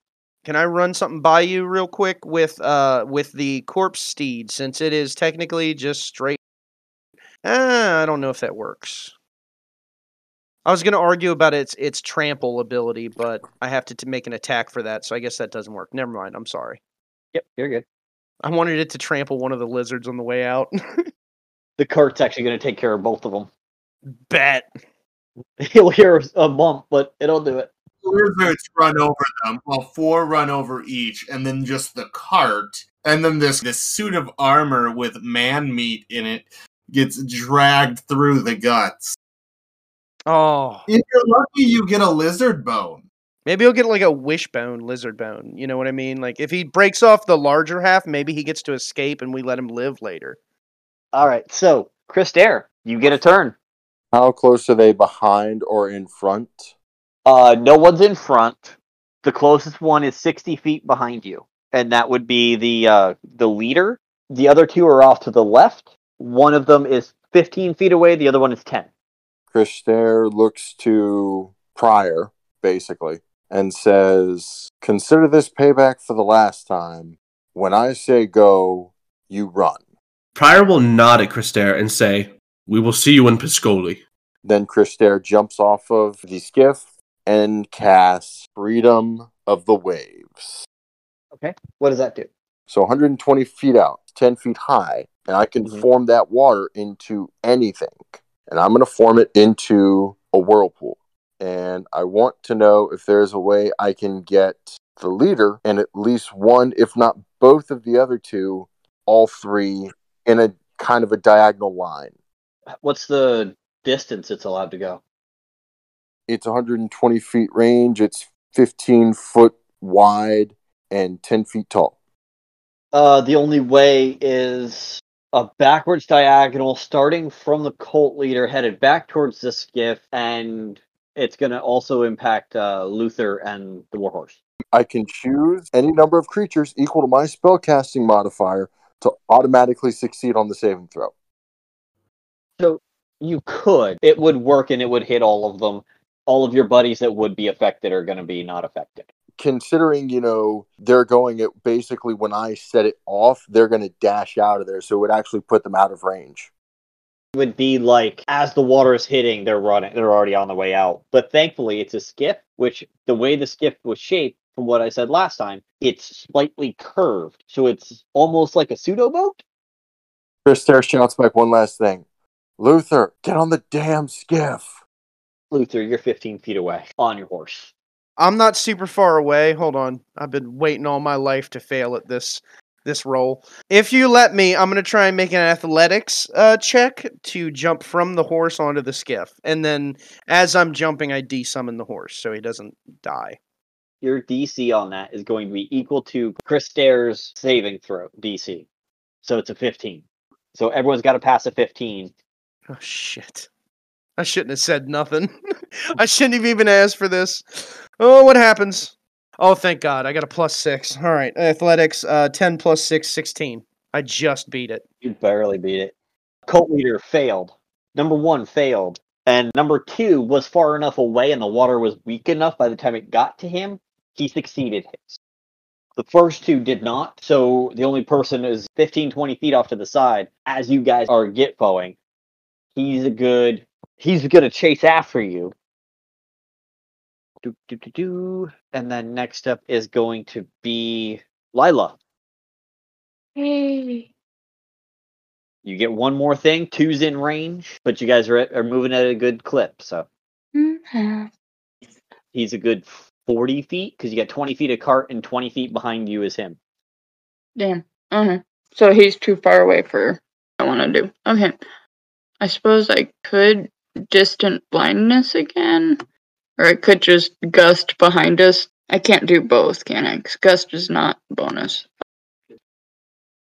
Can I run something by you real quick with the corpse steed, since it is technically just straight... I don't know if that works. I was going to argue about its trample ability, but I have to make an attack for that, so I guess that doesn't work. Never mind, I'm sorry. Yep, you're good. I wanted it to trample one of the lizards on the way out. The cart's actually going to take care of both of them. Bet. He'll hear a bump, but it'll do it. Lizards run over them, well, four run over each, and then just the cart, and then this suit of armor with man meat in it gets dragged through the guts. Oh. If you're lucky, you get a lizard bone. Maybe he'll get like a wishbone, lizard bone. You know what I mean? Like if he breaks off the larger half, maybe he gets to escape and we let him live later. All right. So, Christair, you get a turn. How close are they, behind or in front? No one's in front. The closest one is 60 feet behind you. And that would be the leader. The other two are off to the left. One of them is 15 feet away. The other one is 10. Christair looks to Prior, basically, and says, "Consider this payback for the last time. When I say go, you run." Prior will nod at Christair and say, "We will see you in Piscoli." Then Christair jumps off of the skiff and casts Freedom of the Waves. Okay, what does that do? So 120 feet out, 10 feet high, and I can form that water into anything. And I'm going to form it into a whirlpool. And I want to know if there's a way I can get the leader and at least one, if not both of the other two, all three, in a kind of a diagonal line. What's the distance it's allowed to go? It's 120 feet range. It's 15 foot wide and 10 feet tall. The only way is... a backwards diagonal starting from the cult leader, headed back towards the skiff, and it's going to also impact Luther and the warhorse. I can choose any number of creatures equal to my spellcasting modifier to automatically succeed on the saving throw. So you could. It would work and it would hit all of them. All of your buddies that would be affected are going to be not affected. Considering, you know, they're going at basically when I set it off, they're going to dash out of there. So it would actually put them out of range. It would be like, as the water is hitting, they're running. They're already on the way out. But thankfully, it's a skiff, which the way the skiff was shaped, from what I said last time, it's slightly curved. So it's almost like a pseudo boat. Christair shouts back one last thing. "Luther, get on the damn skiff." Luther, you're 15 feet away on your horse. I'm not super far away. Hold on. I've been waiting all my life to fail at this roll. If you let me, I'm going to try and make an athletics check to jump from the horse onto the skiff. And then as I'm jumping, I desummon the horse so he doesn't die. Your DC on that is going to be equal to Christair's saving throw DC. So it's a 15. So everyone's got to pass a 15. Oh, shit. I shouldn't have said nothing. I shouldn't have even asked for this. Oh, what happens? Oh, thank God. I got a +6. All right. Athletics, 10 plus 6, 16. I just beat it. You barely beat it. Cult leader failed. Number one failed. And number two was far enough away and the water was weak enough by the time it got to him, he succeeded his. The first two did not, so the only person is 15, 20 feet off to the side as you guys are get-foing. He's going to chase after you. And then next up is going to be Lila. Hey. You get one more thing. Two's in range, but you guys are moving at a good clip, so. Mm-hmm. He's a good 40 feet, because you got 20 feet of cart and 20 feet behind you is him. Damn. Okay. So he's too far away for what I want to do. Okay. I suppose I could distant blindness again, or I could just gust behind us. I can't do both, can I? Because gust is not bonus.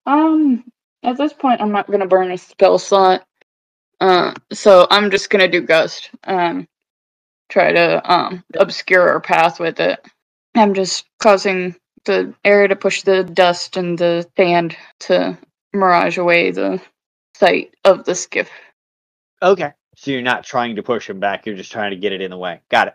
At this point, I'm not going to burn a spell slot, so I'm just going to do gust. Try to obscure our path with it. I'm just causing the air to push the dust and the sand to mirage away the sight of the skiff. Okay. So you're not trying to push him back. You're just trying to get it in the way. Got it.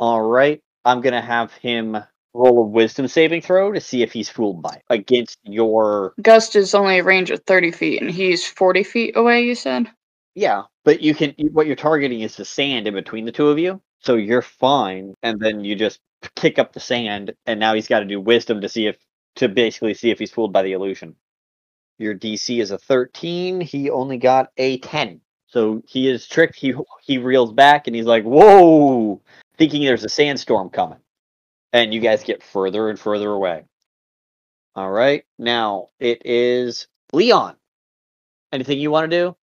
All right. I'm going to have him roll a wisdom saving throw to see if he's fooled by it. Against your... Gust is only a range of 30 feet, and he's 40 feet away, you said? Yeah, but you can. What you're targeting is the sand in between the two of you, so you're fine. And then you just kick up the sand, and now he's got to do wisdom to basically see if he's fooled by the illusion. Your DC is a 13. He only got a 10, so he is tricked. He reels back, and he's like, "Whoa!" thinking there's a sandstorm coming, and you guys get further and further away. All right, now it is Leon. Anything you want to do?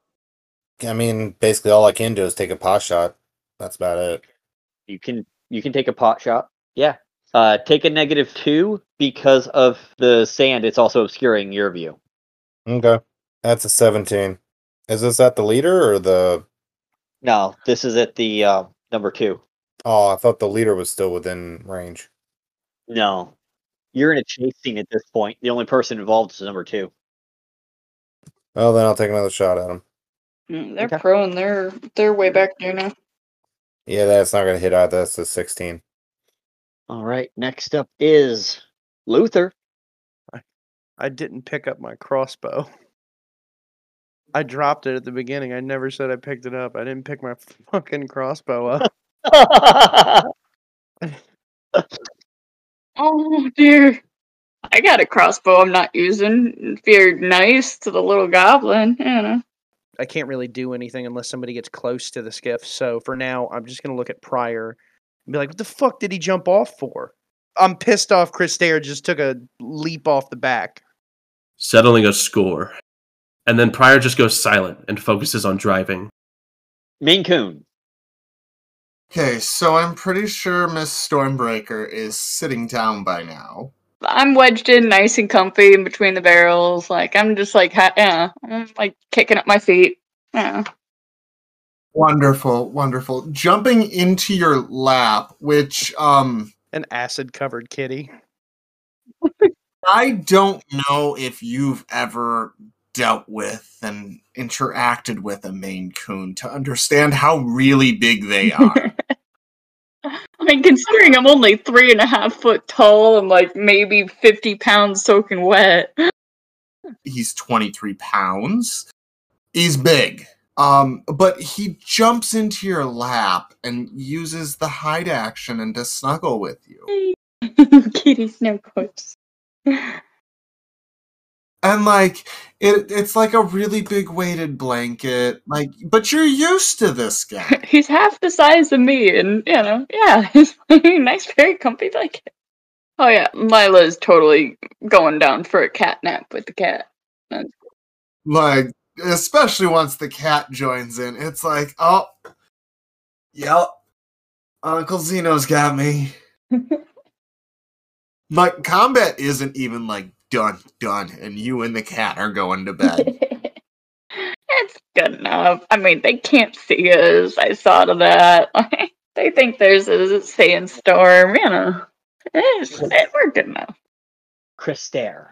I mean, basically all I can do is take a pot shot. That's about it. You can take a pot shot. Yeah. Take a -2 because of the sand. It's also obscuring your view. Okay. That's a 17. Is this at the leader or the... No, this is at the number 2. Oh, I thought the leader was still within range. No. You're in a chasing at this point. The only person involved is number 2. Well, then I'll take another shot at him. They're okay. Pro and they're way back there now. Yeah, that's not going to hit either. That's a 16. All right, next up is Luther. I didn't pick up my crossbow. I dropped it at the beginning. I never said I picked it up. I didn't pick my fucking crossbow up. Oh, dear. I got a crossbow I'm not using. Feared nice to the little goblin, you know. I can't really do anything unless somebody gets close to the skiff. So for now, I'm just going to look at Prior and be like, what the fuck did he jump off for? I'm pissed off Christair just took a leap off the back. Settling a score. And then Prior just goes silent and focuses on driving. Maine Coon. Okay, so I'm pretty sure Miss Stormbreaker is sitting down by now. I'm wedged in nice and comfy in between the barrels. Like, I'm just like, yeah, I'm like kicking up my feet. Yeah. Wonderful, wonderful. Jumping into your lap, which, an acid-covered kitty. I don't know if you've ever dealt with and interacted with a Maine Coon to understand how really big they are. I mean, considering I'm only 3.5 foot tall and, like, maybe 50 pounds soaking wet. He's 23 pounds. He's big. But he jumps into your lap and uses the hide action and to snuggle with you. Kitty snuggles. And, like, it's like a really big weighted blanket. Like, but you're used to this guy. He's half the size of me, and, you know, yeah. It's a nice, very comfy blanket. Oh, yeah. Lila is totally going down for a cat nap with the cat. That's cool. Like, especially once the cat joins in. It's like, oh, yep. Uncle Zeno's got me. Like, combat isn't even, like, done, and you and the cat are going to bed. That's good enough. I mean, they can't see us. I saw to that. They think there's a sandstorm, you know. We're good enough. Christair,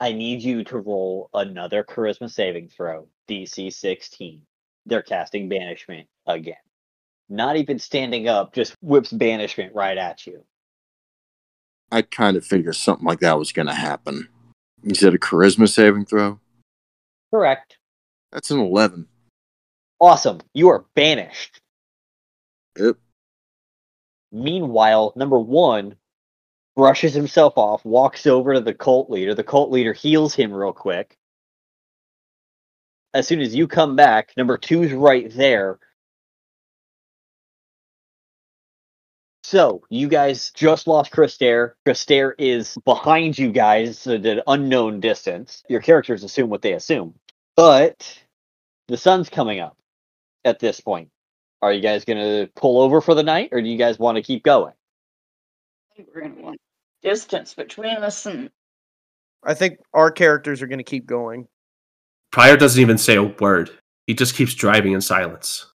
I need you to roll another charisma saving throw, DC 16. They're casting banishment again. Not even standing up, just whips banishment right at you. I kind of figured something like that was going to happen. Is it a charisma saving throw? Correct. That's an 11. Awesome. You are banished. Yep. Meanwhile, number one brushes himself off, walks over to the cult leader. The cult leader heals him real quick. As soon as you come back, number two's right there. So, you guys just lost Christair. Christair is behind you guys at an unknown distance. Your characters assume what they assume. But the sun's coming up at this point. Are you guys going to pull over for the night, or do you guys want to keep going? I think we're going to want distance between us and... I think our characters are going to keep going. Prior doesn't even say a word. He just keeps driving in silence.